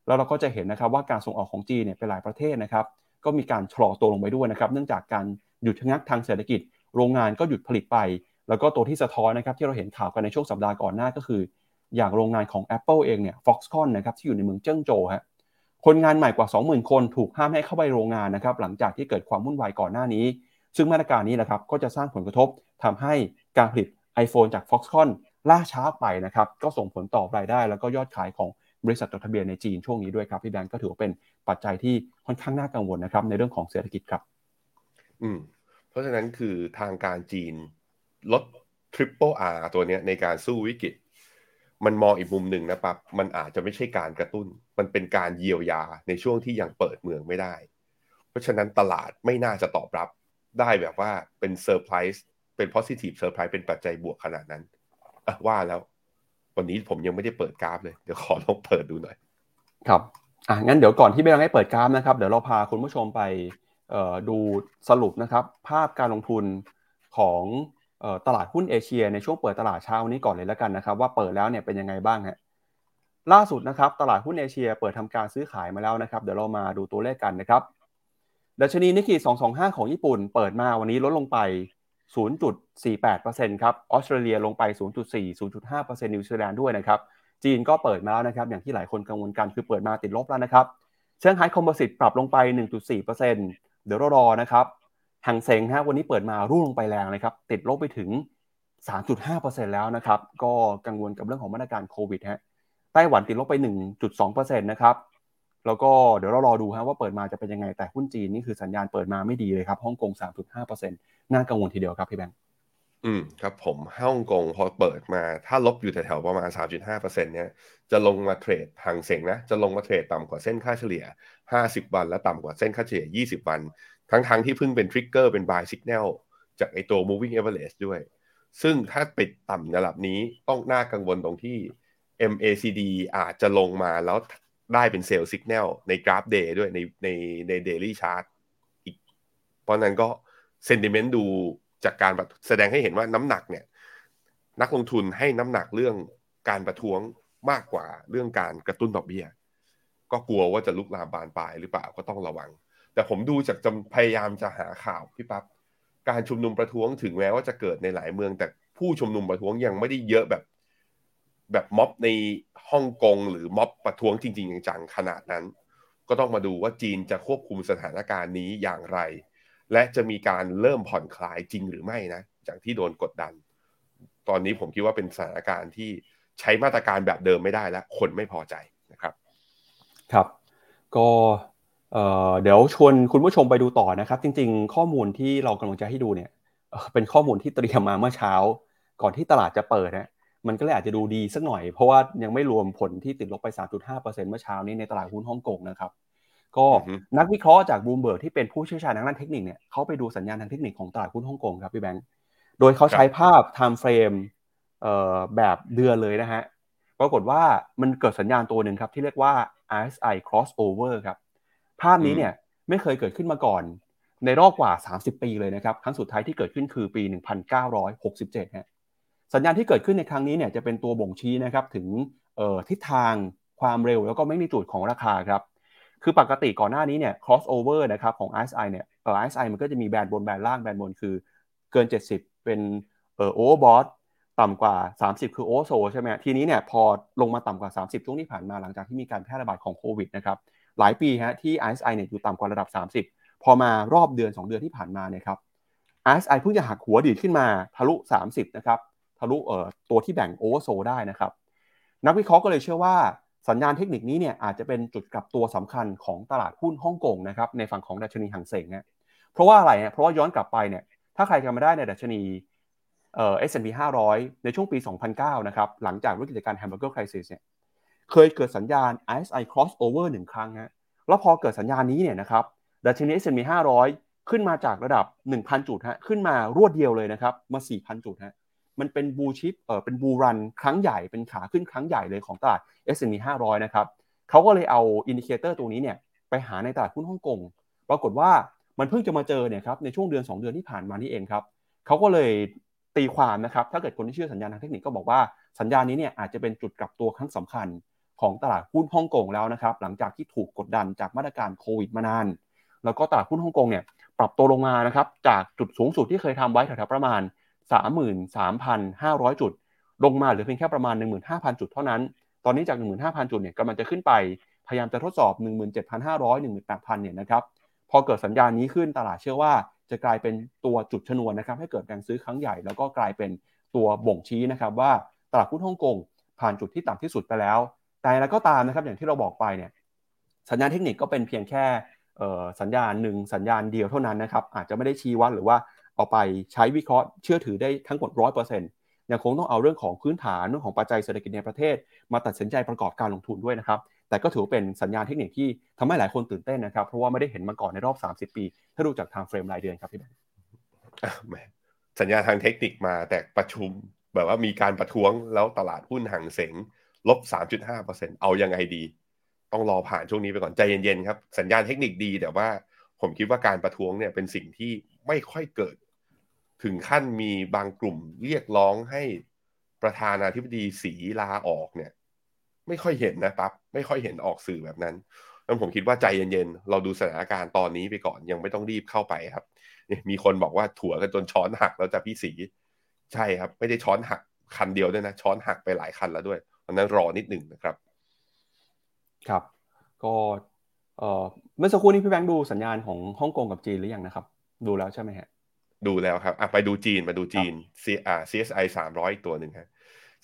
แล้วเราก็จะเห็นนะครับว่าการส่งออกของจีนเนี่ยไปหลายประเทศนะครับก็มีการชะลอตัวลงไปด้วยนะครับเนื่องจากการหยุดชะงักทางเศรษฐกิจโรงงานก็หยุดผลิตไปแล้วก็ตัวที่สะท้อนนะครับที่เราเห็นข่าวกันในช่วงสัปดาห์ก่อนหน้าก็คืออย่างโรงงานของ Apple เองเนี่ย Foxconn นะครับที่อยู่ในเมืองเจิ้งโจวฮะคนงานใหม่กว่า 20,000 คนถูกห้ามให้เข้าไปโรงงานนะครับหลังจากที่เกิดความวุ่นวายก่อนหน้านี้ซึ่งมาตรการนี้นะครับก็จะสร้างผลกระทบทำให้การผลิต iPhone จาก Foxconn ล่าช้าไปนะครับก็ส่งผลต่อรายได้แล้วก็ยอดขายของบริษัทจดทะเบียนในจีนช่วงนี้ด้วยครับพี่แบงก์ก็ถือว่าเป็นปัจจัยที่ค่อนข้างน่ากังวลนะครับในเรื่องของเศรษฐกิจครับเพราะฉะนั้นคือทางการจีนลด Triple R ตัวนี้ในการสู้วิกฤตมันมองอีกมุมหนึ่งนะปั๊บมันอาจจะไม่ใช่การกระตุ้นมันเป็นการเยียวยาในช่วงที่ยังเปิดเมืองไม่ได้เพราะฉะนั้นตลาดไม่น่าจะตอบรับได้แบบว่าเป็นเซอร์ไพรส์เป็น positive surprise เป็นปัจจัยบวกขนาดนั้นว่าแล้ววันนี้ผมยังไม่ได้เปิดกราฟเลยเดี๋ยวขอลองเปิดดูหน่อยครับงั้นเดี๋ยวก่อนที่แบงค์ให้เปิดกราฟนะครับเดี๋ยวเราพาคุณผู้ชมไปดูสรุปนะครับภาพการลงทุนของตลาดหุ้นเอเชียในช่วงเปิดตลาดเช้านี้ก่อนเลยแล้วกันนะครับว่าเปิดแล้วเนี่ยเป็นยังไงบ้างฮะล่าสุดนะครับตลาดหุ้นเอเชียเปิดทำการซื้อขายมาแล้วนะครับเดี๋ยวเรามาดูตัวเลขกันนะครับดัชนีนิกเกิล 225ของญี่ปุ่นเปิดมาวันนี้ลดลงไป 0.48% ครับออสเตรเลียลงไป 0.4 0.5% นิวซีแลนด์ด้วยนะครับจีนก็เปิดมาแล้วนะครับอย่างที่หลายคนกังวลกันคือเปิดมาติดลบแล้วนะครับเซี่ยงไฮ้คอมโพสิตปรับลงไป 1.4%เดี๋ยวรอนะครับหังเซ็งฮะวันนี้เปิดมาร่วงลงไปแรงเลยครับติดลบไปถึง 3.5% แล้วนะครับก็กังวลกับเรื่องของมาตรการโควิดฮะไต้หวันติดลบไป 1.2% นะครับแล้วก็เดี๋ยวรอดูฮะว่าเปิดมาจะเป็นยังไงแต่หุ้นจีนนี่คือสัญญาณเปิดมาไม่ดีเลยครับฮ่องกง 3.5% น่ากังวลทีเดียวครับพี่แบงค์ครับผมฮ่องกงพอเปิดมาถ้าลบอยู่แถวๆประมาณ 3.5% เนี่ยจะลงมาเทรดหังเส็งนะจะลงมาเทรดต่ำกว่าเส้นค่าเฉลี่ย50วันและต่ำกว่าเส้นค่าเฉลี่ย20วันทั้งที่เพิ่งเป็นทริกเกอร์เป็น buy signal จากไอ้ตัว moving average ด้วยซึ่งถ้าปิดต่ำระดับนี้ต้องน่ากังวลตรงที่ MACD อาจจะลงมาแล้วได้เป็น sell signal ในกราฟ day ด้วยใน daily chart อีกเพราะนั้นก็ sentiment ดูจากการแสดงให้เห็นว่าน้ำหนักเนี่ยนักลงทุนให้น้ำหนักเรื่องการประท้วง มากกว่าเรื่องการกระตุ้นดอกเบี้ยก็กลัวว่าจะลุกลามบานปลายหรือเปล่าก็ต้องระวังแต่ผมดูจากพยายามจะหาข่าวพี่ปั๊บการชุมนุมประท้วงถึงแม้ว่าจะเกิดในหลายเมืองแต่ผู้ชุมนุมประท้วงยังไม่ได้เยอะแบบม็อบในฮ่องกงหรือม็อบประท้วงจริงๆจังๆขนาดนั้นก็ต้องมาดูว่าจีนจะควบคุมสถานการณ์นี้อย่างไรและจะมีการเริ่มผ่อนคลายจริงหรือไม่นะจากที่โดนกดดันตอนนี้ผมคิดว่าเป็นสถานการณ์ที่ใช้มาตรการแบบเดิมไม่ได้แล้วคนไม่พอใจนะครับครับก็เดี๋ยวชวนคุณผู้ชมไปดูต่อนะครับจริงๆข้อมูลที่เรากำลังจะให้ดูเนี่ยเป็นข้อมูลที่เตรียมมาเมื่อเช้าก่อนที่ตลาดจะเปิดนะมันก็เลยอาจจะดูดีสักหน่อยเพราะว่ายังไม่รวมผลที่ติดลบไป 3.5% เมื่อเช้านี้ในตลาดหุ้นฮ่องกงนะครับก็นักวิเคราะห์จาก Bloomberg ที่เป็นผู้เชี่ยวชาญทางด้านเทคนิคเนี่ยเขาไปดูสัญญาณทางเทคนิคของตลาดหุ้นฮ่องกงครับพี่แบงค์โดยเขาใช้ภาพ time frame แบบเดือนเลยนะฮะปรากฏว่ามันเกิดสัญญาณตัวนึงครับที่เรียกว่า RSI crossover ครับภาพนี้เนี่ยไม่เคยเกิดขึ้นมาก่อนในรอบกว่า30ปีเลยนะครับครั้งสุดท้ายที่เกิดขึ้นคือปี1967ฮะสัญญาณที่เกิดขึ้นในครั้งนี้เนี่ยจะเป็นตัวบ่งชี้นะครับถึงทิศทางความเร็วแล้วก็แมกนิจูดของราคาครับคือปกติก่อนหน้านี้เนี่ย crossover นะครับของ RSI เนี่ยRSI มันก็จะมีแบนด์บนแบนด์ล่างแบนด์บนคือเกิน70เป็นoverbought ต่ำกว่า30คือoversold ใช่ไหมทีนี้เนี่ยพอลงมาต่ำกว่า30ช่วงที่ผ่านมาหลังจากที่มีการแพร่ระบาดของโควิดนะครับหลายปีฮะที่ RSI เนี่ยอยู่ต่ำกว่าระดับ30พอมารอบเดือน2เดือนที่ผ่านมาเนี่ยครับ RSI เพิ่งจะหักหัวดีดขึ้นมาทะลุ30นะครับทะลุตัวที่แบ่งโอเวอร์โซลได้นะครับนักวิเคราะห์ก็เลยเชื่อว่าสัญญาณเทคนิคนี้เนี่ยอาจจะเป็นจุดกลับตัวสำคัญของตลาดหุ้นฮ่องกงนะครับในฝั่งของดัชนีหางเสงเนี่ยเพราะว่าอะไรเนี่ยเพราะว่าย้อนกลับไปเนี่ยถ้าใครจำมาได้ในดัชนีS&P 500ในช่วงปี2009นะครับหลังจากวิกฤตการณ์ Hamburger Crisis เนี่ยเคยเกิดสัญญาณ RSI crossover 1 ครั้งฮะแล้วพอเกิดสัญญาณนี้เนี่ยนะครับดัชนี S&P 500ขึ้นมาจากระดับ 1,000 จุดฮะขึ้นมารวดเดียวเลยนะครับมา 4,000 จุดฮะมันเป็นบูชิปเป็นบูรันครั้งใหญ่เป็นขาขึ้นครั้งใหญ่เลยของตลาด S&P 500นะครับเขาก็เลยเอาอินดิเคเตอร์ตัวนี้เนี่ยไปหาในตลาดหุ้นฮ่องกงปรากฏว่ามันเพิ่งจะมาเจอเนี่ยครับในช่วงเดือน2เดือนที่ผ่านมานี่เองครับเขาก็เลยตีความนะครับถ้าเกิดคนที่เชื่อสัญญาณทางเทคนิคก็บอกว่าสัญญาณนี้เนี่ยอาจจะเป็นจุดกลับตัวครั้งสำคัญของตลาดหุ้นฮ่องกงแล้วนะครับหลังจากที่ถูกกดดันจากมาตรการโควิดมานานแล้วก็ตลาดหุ้นฮ่องกงเนี่ยปรับตัวลงมานะครับจากจุดสูงสุดที่เคยทำไว้แถวๆประมาณ33,500 จุดลงมาเหลือเพียงแค่ประมาณ 15,000 จุดเท่านั้นตอนนี้จาก 15,000 จุดเนี่ยกำลังจะขึ้นไปพยายามจะทดสอบ 17,500 18,000 เนี่ยนะครับพอเกิดสัญญาณนี้ขึ้นตลาดเชื่อว่าจะกลายเป็นตัวจุดชนวนนะครับให้เกิดการซื้อครั้งใหญ่แล้วก็กลายเป็นตัวบ่งชี้นะครับว่าตลาดหุ้นฮ่องกงผ่านจุดที่ต่ำที่สุดไปแล้วแต่แล้วก็ตามนะครับอย่างที่เราบอกไปเนี่ยสัญญาณเทคนิคก็เป็นเพียงแค่สัญญาณหนึ่งสัญญาณเดียวเท่านั้นนะครับอาจจะไม่ได้ชี้วัดหรือว่าเอาไปใช้วิเคราะห์เชื่อถือได้ทั้งหมด 100% ยังคงต้องเอาเรื่องของพื้นฐานเรื่องของปัจจัยเศรษฐกิจในประเทศมาตัดสินใจประกอบการลงทุนด้วยนะครับแต่ก็ถือเป็นสัญญาณเทคนิคที่ทำให้หลายคนตื่นเต้นนะครับเพราะว่าไม่ได้เห็นมาก่อนในรอบ30ปีถ้าดูจากไทม์เฟรมรายเดือนครับพี่แบงค์สัญญาณทางเทคนิคมาแต่ประชุมแบบว่ามีการประท้วงแล้วตลาดหุ้นหังเส็งลบ 3.5% เอายังไงดีต้องรอผ่านช่วงนี้ไปก่อนใจเย็นๆครับสัญญาณเทคนิคดีแต่ว่าผมคิดว่าการประท้วงเนี่ยเป็นสิ่งที่ไม่ค่อยเกิดถึงขั้นมีบางกลุ่มเรียกร้องให้ประธานาธิบดีสีลาออกเนี่ยไม่ค่อยเห็นนะปั๊บไม่ค่อยเห็นออกสื่อแบบนั้นแล้วผมคิดว่าใจเย็นๆเราดูสถานการณ์ตอนนี้ไปก่อนยังไม่ต้องรีบเข้าไปครับมีคนบอกว่าถั่วกันจนช้อนหักแล้วจะพี่สีใช่ครับไม่ได้ช้อนหักคันเดียวด้วยนะช้อนหักไปหลายคันแล้วด้วยเพราะนั้นรอนิดหนึ่งนะครับครับก็เมื่อสักครู่นี้พี่แบงค์ดูสัญญาณของฮ่องกงกับจีนหรือยังนะครับดูแล้วใช่ไหมฮะดูแล้วครับไปดูจีนมาดูจีน CSI 300อีกตัวหนึ่งครับ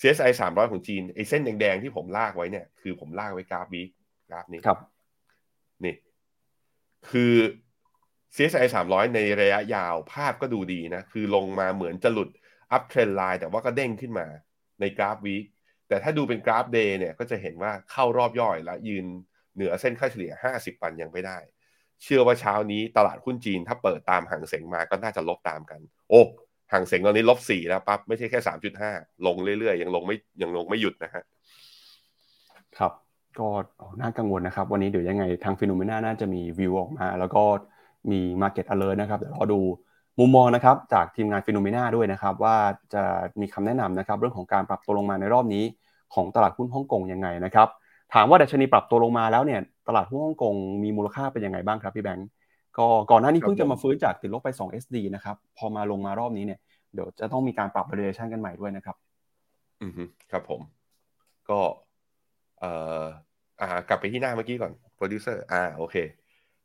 CSI 300ของจีนไอ้เส้นแดงๆที่ผมลากไว้เนี่ยคือผมลากไว้กราฟวีคกราฟนี้ครับนี่คือ CSI 300ในระยะยาวภาพก็ดูดีนะคือลงมาเหมือนจะหลุด up trend line แต่ว่าก็เด้งขึ้นมาในกราฟวีคแต่ถ้าดูเป็นกราฟเดย์เนี่ยก็จะเห็นว่าเข้ารอบย่อยแล้วยืนเหนือเส้นค่าเฉลี่ย50วันยังไม่ได้เชื่อว่าเช้านี้ตลาดหุ้นจีนถ้าเปิดตามหางเส็งมาก็น่าจะลบตามกันโอ้หางเส็งตอนนี้ลบ 4แล้วปั๊บไม่ใช่แค่ 3.5 ลงเรื่อยๆยังลงไม่หยุดนะฮะครับก็น่ากังวลนะครับวันนี้เดี๋ยวยังไงทาง FINNOMENA น่าจะมีวิวออกมาแล้วก็มี Market Alert นะครับเดี๋ยวรอดูมุมมองนะครับจากทีมงาน FINNOMENA ด้วยนะครับว่าจะมีคำแนะนำนะครับเรื่องของการปรับตัวลงมาในรอบนี้ ของตลาดหุ้นฮ่องกงยังไงนะครับถามว่าดัชนีปรับตัวลงมาแล้วเนี่ยตลาดหุ้นฮ่องกงมีมูลค่าเป็นยังไงบ้างครับพี่แบงค์ก็ก่อนหน้านี้เพิ่งจะมาฟื้นจากติดลบไป2 SD นะครับพอมาลงมารอบนี้เนี่ยเดี๋ยวจะต้องมีการปรับ valuation กันใหม่ด้วยนะครับอือฮึครับผมก็กลับไปที่หน้าเมื่อกี้ก่อนโปรดิวเซอร์โอเค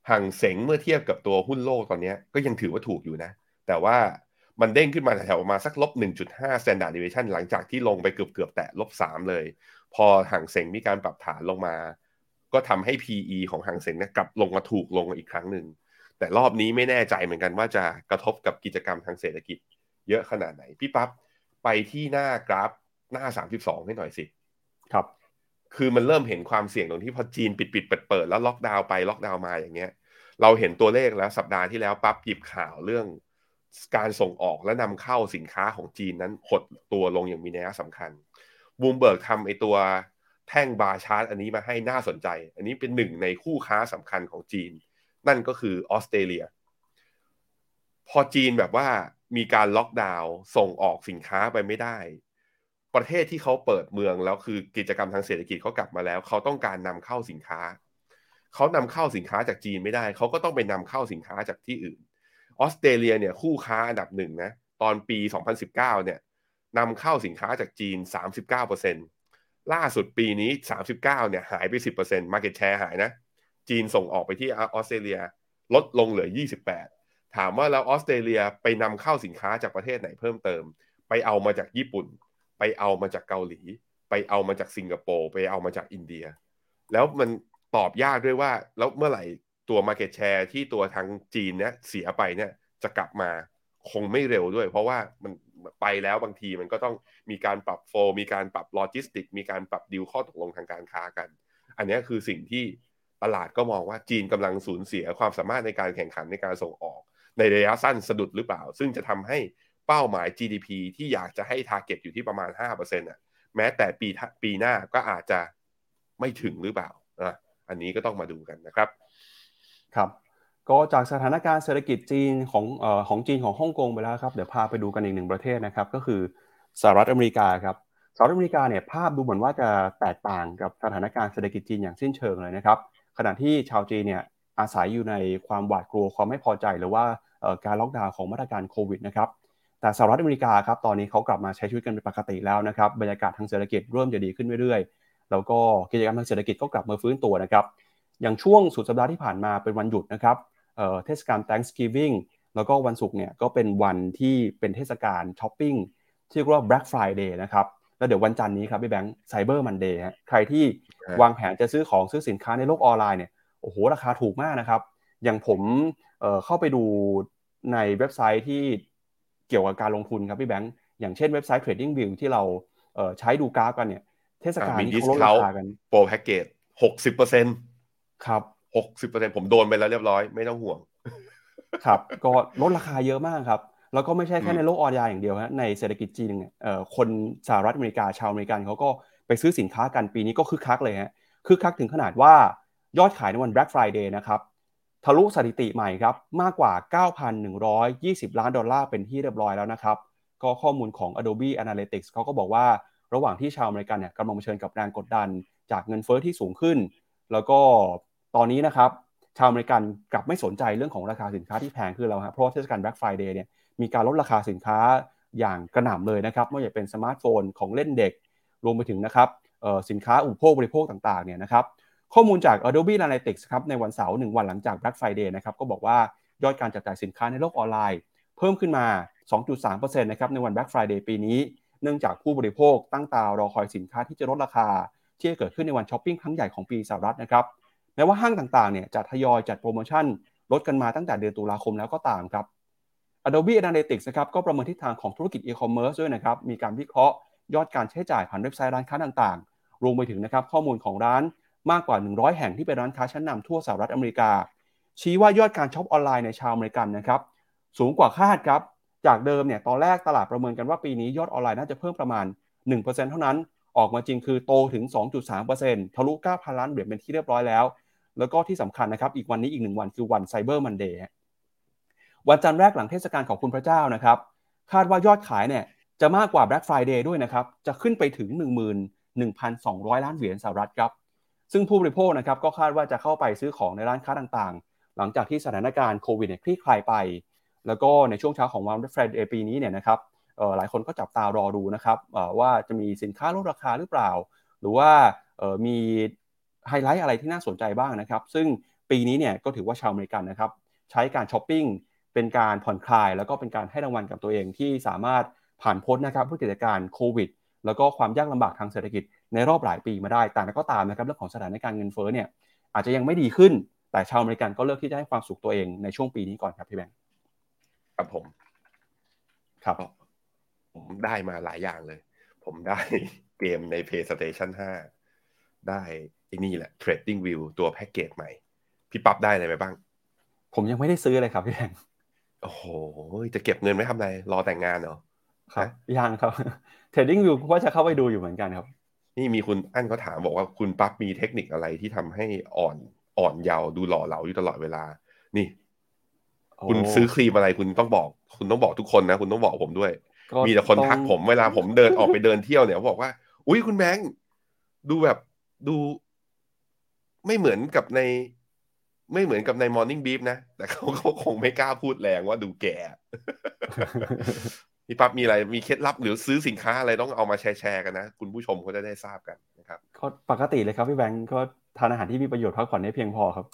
หังเส็งเมื่อเทียบกับตัวหุ้นโลกตอนนี้ก็ยังถือว่าถูกอยู่นะแต่ว่ามันเด้งขึ้นมาแถวๆมาสัก -1.5 standard deviation หลังจากที่ลงไปเกือบแตะ -3 เลยพอหังเส็งมีการปรับฐานลงมาก็ทำให้ PE ของหังเส็งเนี่ยกลับลงมาถูกลงอีกครั้งหนึ่งแต่รอบนี้ไม่แน่ใจเหมือนกันว่าจะกระทบกับกิจกรรมทางเศรษฐกิจเยอะขนาดไหนพี่ปั๊บไปที่หน้ากราฟหน้า32ให้หน่อยสิครับคือมันเริ่มเห็นความเสี่ยงตรงที่พอจีนปิดเปิดแล้วล็อกดาวน์ไปล็อกดาวน์มาอย่างเงี้ยเราเห็นตัวเลขแล้วสัปดาห์ที่แล้วปั๊บหยิบข่าวเรื่องการส่งออกและนำเข้าสินค้าของจีนนั้นหดตัวลงอย่างมีนัยสำคัญ Bloomberg ทำไอตัวแท่งบาร์ชาร์ตอันนี้มาให้น่าสนใจอันนี้เป็นหนึ่งในคู่ค้าสำคัญของจีนนั่นก็คือออสเตรเลียพอจีนแบบว่ามีการล็อกดาวน์ส่งออกสินค้าไปไม่ได้ประเทศที่เขาเปิดเมืองแล้วคือกิจกรรมทางเศรษฐกิจเขากลับมาแล้วเขาต้องการนำเข้าสินค้าเขานำเข้าสินค้าจากจีนไม่ได้เขาก็ต้องไปนำเข้าสินค้าจากที่อื่นออสเตรเลียเนี่ยคู่ค้าอันดับหนึ่งนะตอนปี2019เนี่ยนำเข้าสินค้าจากจีน 39% ล่าสุดปีนี้39เนี่ยหายไป 10% market share หายนะจีนส่งออกไปที่ออสเตรเลียลดลงเหลือ28ถามว่าแล้วออสเตรเลียไปนำเข้าสินค้าจากประเทศไหนเพิ่มเติมไปเอามาจากญี่ปุ่นไปเอามาจากเกาหลีไปเอามาจากสิงคโปร์ไปเอามาจากอินเดียแล้วมันตอบยากด้วยว่าแล้วเมื่อไหร่ตัว market share ที่ตัวทางจีนเนี่ยเสียไปเนี่ยจะกลับมาคงไม่เร็วด้วยเพราะว่ามันไปแล้วบางทีมันก็ต้องมีการปรับโฟมีการปรับโลจิสติกมีการปรับดีลข้อตกลงทางการค้ากันอันนี้คือสิ่งที่ตลาดก็มองว่าจีนกำลังสูญเสียความสามารถในการแข่งขันในการส่งออกในระยะสั้นสะดุดหรือเปล่าซึ่งจะทำให้เป้าหมาย GDP ที่อยากจะให้ target อยู่ที่ประมาณ 5% น่ะแม้แต่ปีหน้าก็อาจจะไม่ถึงหรือเปล่าอันนี้ก็ต้องมาดูกันนะครับครับก็จากสถานการณ์เศรษฐกิจจีนของจีนของฮ่องกงไปแล้วครับเดี๋ยวพาไปดูกันอีกหนึ่งประเทศนะครับก็คือสหรัฐอเมริกาครับสหรัฐอเมริกาเนี่ยภาพดูเหมือนว่าจะแตกต่างกับสถานการณ์เศรษฐกิจจีนอย่างสิ้นเชิงเลยนะครับขณะที่ชาวจีนเนี่ยอาศัยอยู่ในความหวาดกลัวความไม่พอใจหรือว่าการล็อกดาวน์ของมาตรการโควิดนะครับแต่สหรัฐอเมริกาครับตอนนี้เขากลับมาใช้ชีวิตกันเป็นปกติแล้วนะครับบรรยากาศทางเศรษฐกิจเริ่มจะดีขึ้นเรื่อยๆแล้วก็กิจกรรมทางเศรษฐกิจก็กลับมาฟื้นตัวนะครับอย่างช่วงสุดสัปดาห์ที่ผ่านมาเป็นวันหยุดนะครับเทศกาล Thanksgiving แล้วก็วันศุกร์เนี่ยก็เป็นวันที่เป็นเทศกาลช้อปปิ้งที่เรียกว่า Black Friday นะครับแล้วเดี๋ยววันจันทร์นี้ครับพี่แบงค์ Cyber Monday ฮะใครที่วางแผนจะซื้อของซื้อสินค้าในโลกออนไลน์เนี่ยโอ้โหราคาถูกมากนะครับอย่างผมเข้าไปดูในเว็บไซต์ที่เกี่ยวกับการลงทุนครับพี่แบงค์อย่างเช่นเว็บไซต์ Trading View ที่เราใช้ดูกราฟกันเนี่ยเทศกาลนี้เขาลดราคากันโปรแพ็คเกจ 60% ครับ 60% ผมโดนไปแล้วเรียบร้อยไม่ต้องห่วงครับก็ลดราคาเยอะมากครับแล้วก็ไม่ใช่แค่ในโลกออนไลน์อย่างเดียวฮะในเศรษฐกิจจีนเนี่ยคนสหรัฐอเมริกาชาวอเมริกันเขาก็ไปซื้อสินค้ากันปีนี้ก็คึกคักเลยฮะคึกคักถึงขนาดว่ายอดขายในวัน Black Friday นะครับทะลุสถิติใหม่ครับมากกว่า $9,120 ล้านดอลลาร์เป็นที่เรียบร้อยแล้วนะครับก็ข้อมูลของ Adobe Analytics เขาก็บอกว่าระหว่างที่ชาวอเมริกันเนี่ยกำลังเผชิญกับแรงกดดันจากเงินเฟ้อที่สูงขึ้นแล้วก็ตอนนี้นะครับชาวอเมริกันกลับไม่สนใจเรื่องของราคาสินค้าที่แพงขึ้นแล้วฮะเพราะเทศกาล Black Friday เนี่ยมีการลดราคาสินค้าอย่างกระหน่ำเลยนะครับไม่ว่าจะเป็นสมาร์ทโฟนของเล่นเด็กรวมไปถึงนะครับสินค้าอุปโภคบริโภคต่างๆเนี่ยนะครับข้อมูลจาก Adobe Analytics ครับในวันเสาร์1วันหลังจาก Black Friday นะครับก็บอกว่ายอดการจัดจ่ายสินค้าในโลกออนไลน์เพิ่มขึ้นมา 2.3% นะครับในวัน Black Friday ปีนี้เนื่องจากผู้บริโภคตั้งตารอคอยสินค้าที่จะลดราคาที่จะเกิดขึ้นในวันช้อปปิ้งครั้งใหญ่ของปีสหรัฐนะครับแม้ว่าห้างต่างๆเนี่ยจะทยอยจัดโปรโมชั่นลดกันมาตั้งแต่เดือนตุลาคมแล้วก็ตามครับ Adobe Analytics นะครับก็ประเมินทิศทางของธุรกิจ e-commerce ด้วยนะครับมีการวิเคราะห์ยอดการใช้จ่ายผ่านเว็บไซต์ร้านค้าต่างๆรวมไปถึงนะครับข้อมูลของร้านมากกว่า100แห่งที่เป็นร้านค้าชั้นนำทั่วสหรัฐอเมริกาชี้ว่ายอดการช็อปออนไลน์ในชาวอเมริกันนะครับสูงกว่าคาดครับจากเดิมเนี่ยตอนแรกตลาดประเมินกันว่าปีนี้ยอดออนไลน์น่าจะเพิ่มประมาณ 1% เท่านั้นออกมาจริงคือโตถึง 2.3% ทะลุ 9,000 ล้านเหรียญเป็นที่เรียบร้อยแล้วแล้วก็ที่สำคัญนะครับอีกวันนี้อีก1วันคือวัน Cyber Monday วันจันทร์แรกหลังเทศกาลขอบคุณพระเจ้านะครับคาดว่ายอดขายเนี่ยจะมากกว่า Black Friday ด้วยนะครับจะขึ้นไปถึง 1,200 ล้านเหรียญสหรัฐครับซึ่งผู้บริโภคนะครับก็คาดว่าจะเข้าไปซื้อของในร้านค้าต่างๆหลังจากที่สถานการณ์โควิดเนี่ยคลี่คลายไปแล้วก็ในช่วงเช้าของวันฟรายเดย์ปีนี้เนี่ยนะครับหลายคนก็จับตารอดูนะครับว่าจะมีสินค้าลดราคาหรือเปล่าหรือว่ามีไฮไลท์อะไรที่น่าสนใจบ้างนะครับซึ่งปีนี้เนี่ยก็ถือว่าชาวอเมริกันนะครับใช้การช้อปปิ้งเป็นการผ่อนคลายแล้วก็เป็นการให้รางวัลกับตัวเองที่สามารถผ่านพ้นนะครับวิกฤตการณ์โควิดแล้วก็ความยากลำบากทางเศรษฐกิจในรอบหลายปีมาได้แต่ก็ตามนะครับเรื่องของสถานการณ์เงินเฟ้อเนี่ยอาจจะยังไม่ดีขึ้นแต่ชาวอเมริกันก็เลือกที่จะให้ความสุขตัวเองในช่วงปีนี้ก่อนครับพี่แบงค์ครับผมครับผมได้มาหลายอย่างเลยผมได้เกมใน PlayStation 5ได้นี่แหละ Trading View ตัวแพ็คเกจใหม่พี่ปั๊บได้อะไรไปบ้างผมยังไม่ได้ซื้อเลยครับพี่แบงค์โอ้โหจะเก็บเงินไว้ทำอะไรรอแต่งงานเหรอครับยังครับ Trading View ว่าจะเข้าไปดูอยู่เหมือนกันครับนี่มีคุณอั้นเขาถามบอกว่าคุณปั๊บมีเทคนิคอะไรที่ทำให้อ่อนเยาว์ดูหล่อเหลาอยู่ตลอดเวลานี่คุณซื้อครีมอะไรคุณต้องบอกทุกคนนะคุณต้องบอกผมด้วยมีแต่คนทักผมเวลาผมเดิน ออกไปเดินเที่ยวเนี่ยบอกว่าอุ๊ยคุณแบงค์ดูไม่เหมือนกับในMorning Brief นะแต่เขาคงไม่กล้าพูดแรงว่าดูแก่ พี่ปั๊บมีอะไรมีเคล็ดลับหรือซื้อสินค้าอะไรต้องเอามาแชร์กันนะคุณผู้ชมก็จะได้ทราบกันนะครับก็ปกติเลยครับพี่แบงค์ก็ทานอาหารที่มีประโยชน์พักผ่อนให้เพียงพอครับ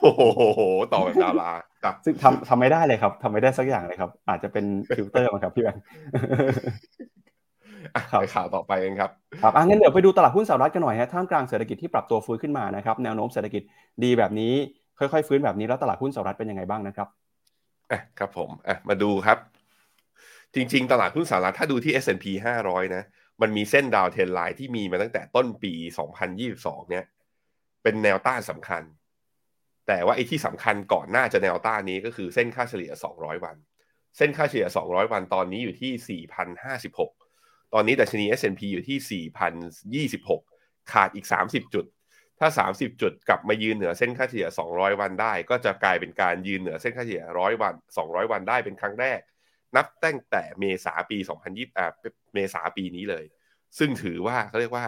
โอ้โหต่อแบบดาราครับซึ่งทำไม่ได้เลยครับทำไม่ได้สักอย่างเลยครับอาจจะเป็นฟิลเตอร์มั้งครับพี่แบงค์ข่าวต่อไปกันครับครับงั้นเดี๋ยวไปดูตลาดหุ้นสหรัฐกันหน่อยฮะท่ามกลางเศรษฐกิจที่ปรับตัวฟื้นขึ้นมานะครับแนวโน้มเศรษฐกิจดีแบบนี้ค่อยๆฟื้นแบบนี้แล้วตลาดหุ้นสหรัฐเป็นยังไงบ้างนะครับครับผมมาดูครับจริงๆตลาดหุ้นสหรัฐถ้าดูที่ S&P 500 นะมันมีเส้นดาวเทรนไลน์ที่มีมาตั้งแต่ต้นปี2022เนี่ยเป็นแนวต้านสำคัญแต่ว่าไอ้ที่สำคัญก่อนหน้าจะแนวต้านนี้ก็คือเส้นค่าเฉลี่ย200วันเส้นค่าเฉลี่ย200วันตอนนี้อยู่ที่ 4,056 ตอนนี้ดัชนี S&P อยู่ที่ 4,026 ขาดอีก30จุดถ้า30จุดกลับมายืนเหนือเส้นค่าเฉลี่ย200วันได้ก็จะกลายเป็นการยืนเหนือเส้นค่าเฉลี่ย100วัน200วันได้เป็นครั้งแรกนับตั้งแต่เมษาปี2020เมษาปีนี้เลยซึ่งถือว่าเขาเรียกว่า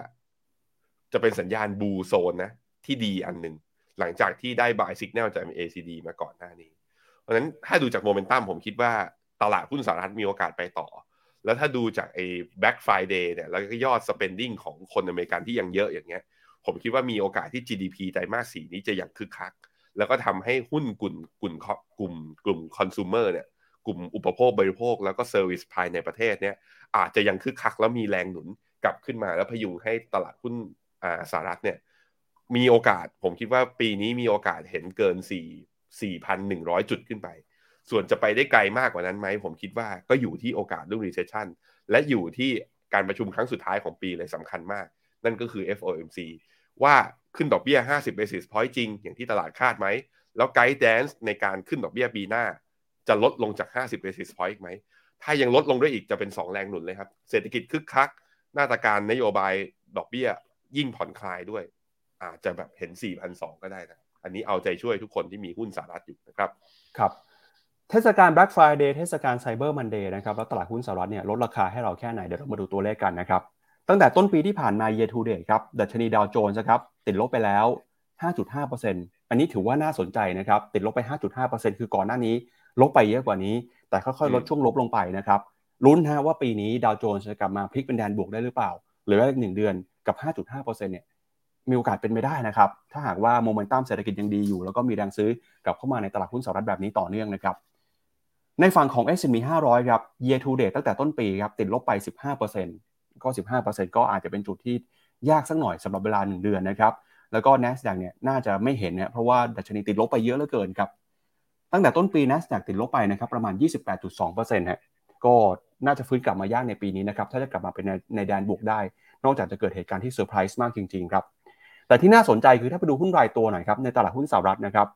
จะเป็นสัญญาณบูโซนนะที่ดีอันหนึ่งหลังจากที่ได้บายสิกแนลจาก ACD มาก่อนหน้านี้เพราะฉะนั้นถ้าดูจากโมเมนตัมผมคิดว่าตลาดหุ้นสหรัฐมีโอกาสไปต่อแล้วถ้าดูจากไอ้ Black Friday เนี่ยแล้วก็ยอด spending ของคนอเมริกันที่ยังเยอะอย่างเงี้ยผมคิดว่ามีโอกาสที่ GDP ไตรมาส 4นี้จะยังคึกคักแล้วก็ทำให้หุ้นกลุ่ม consumer เนี่ยกลุ่มอุปโภคบริโภคแล้วก็เซอร์วิสภายในประเทศเนี่ยอาจจะยังคึกคักแล้วมีแรงหนุนกลับขึ้นมาแล้วพยุงให้ตลาดหุ้นสหรัฐเนี่ยมีโอกาสผมคิดว่าปีนี้มีโอกาสเห็นเกิน 4,100 จุดขึ้นไปส่วนจะไปได้ไกลมากกว่านั้นไหมผมคิดว่าก็อยู่ที่โอกาสเรื่อง recession และอยู่ที่การประชุมครั้งสุดท้ายของปีเลยสำคัญมากนั่นก็คือ FOMC ว่าขึ้นดอกเบี้ย50 basis point จริงอย่างที่ตลาดคาดไหมแล้ว guidance ในการขึ้นดอกเบี้ยปีหน้าจะลดลงจาก50 basis point อีกไหมถ้ายังลดลงด้วยอีกจะเป็น2แรงหนุนเลยครับเศรษฐกิจคึกคักมาตรการนโยบายดอกเบี้ยยิ่งผ่อนคลายด้วยอาจจะแบบเห็น 4,200 ก็ได้นะอันนี้เอาใจช่วยทุกคนที่มีหุ้นสหรัฐอยู่นะครับครับเทศกาล Black Friday เทศกาล Cyber Monday นะครับแล้วตลาดหุ้นสหรัฐเนี่ยลดราคาให้เราแค่ไหนเดี๋ยวเรามาดูตัวเลขกันนะครับตั้งแต่ต้นปีที่ผ่านมา Year to Date ครับดัชนีดาวโจนส์ครับติดลบไปแล้ว 5.5% อันนี้ถือว่าน่าสนใจนะครับติดลบไป 5.5% คือก่อนหน้านี้ลบไปเยอะกว่านี้แต่ค่อยๆลดช่วงลบลงไปนะครับลุ้นฮะว่าปีนี้ดาวโจนส์จะกลับมาพลิกเป็นแดนบวกได้หรือเปล่าเหลืออีก1เดือนกับ 5.5% เนี่ยมีโอกาสเป็นไปได้นะครับถ้าหากว่าโมเมนตัมเศรษฐกิจยังดีอยู่แล้วก็มีแรงซื้อกลับเข้ามาในตลาดหุ้นสหรัฐแบบนี้ต่อเนื่องนะครับในฝั่งของ S&P 500 ครับ Year to Date ตั้งแต่ต้นปีครับติดลบไป 15% ก็ 15% ก็อาจจะเป็นจุดที่ยากสักหน่อยสำหรับเวลา1เดือนนะครับแล้วก็ Nasdaq เนี่ยน่าจะไม่เห็นนะเพราะว่าดัชนีติดลบไปเยอะเหลือเกินครับตั้งแต่ต้นปี Nasdaq ติดลบไปนะครับประมาณ 28.2% ฮะก็น่าจะฟื้นกลับมายากในปีนี้นะครับถ้าจะกลับมาเป็นในแดนบวกได้นอกจากจะเกิดเหตุการณ์ที่เซอร์ไพรส์มากจริงๆครับแต่ที่น่าสนใจคือถ้าไปดูหุ้นรายตัวหน่อยครับในตลาดหุ้นสหรัฐนะครับ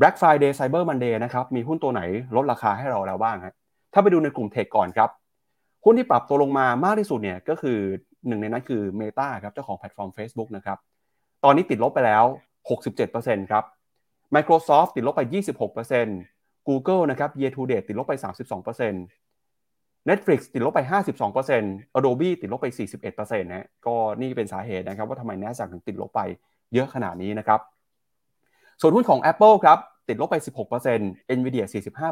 Black Friday Cyber Monday นะครับมีหุ้นตัวไหนลดราคาให้เราแล้วบ้างฮะถ้าไปดูในกลุ่มเทคก่อนครับหุ้นที่ปรับตัวลงมามากที่สุดเนี่ยก็คือหนึ่งในนั้นคือ Meta ครับเจ้าของแพลตฟอร์ม Facebook นะครับตอนนี้ติดลบไปแล้ว 67% ครับMicrosoft ติดลบไป 26% Google นะครับ Year to Date ติดลบไป 32% Netflix ติดลบไป 52% Adobe ติดลบไป 41% นะก็นี่เป็นสาเหตุนะครับว่าทำไม Nasdaq ถึงติดลบไปเยอะขนาดนี้นะครับส่วนหุ้นของ Apple ครับติดลบไป 16% Nvidia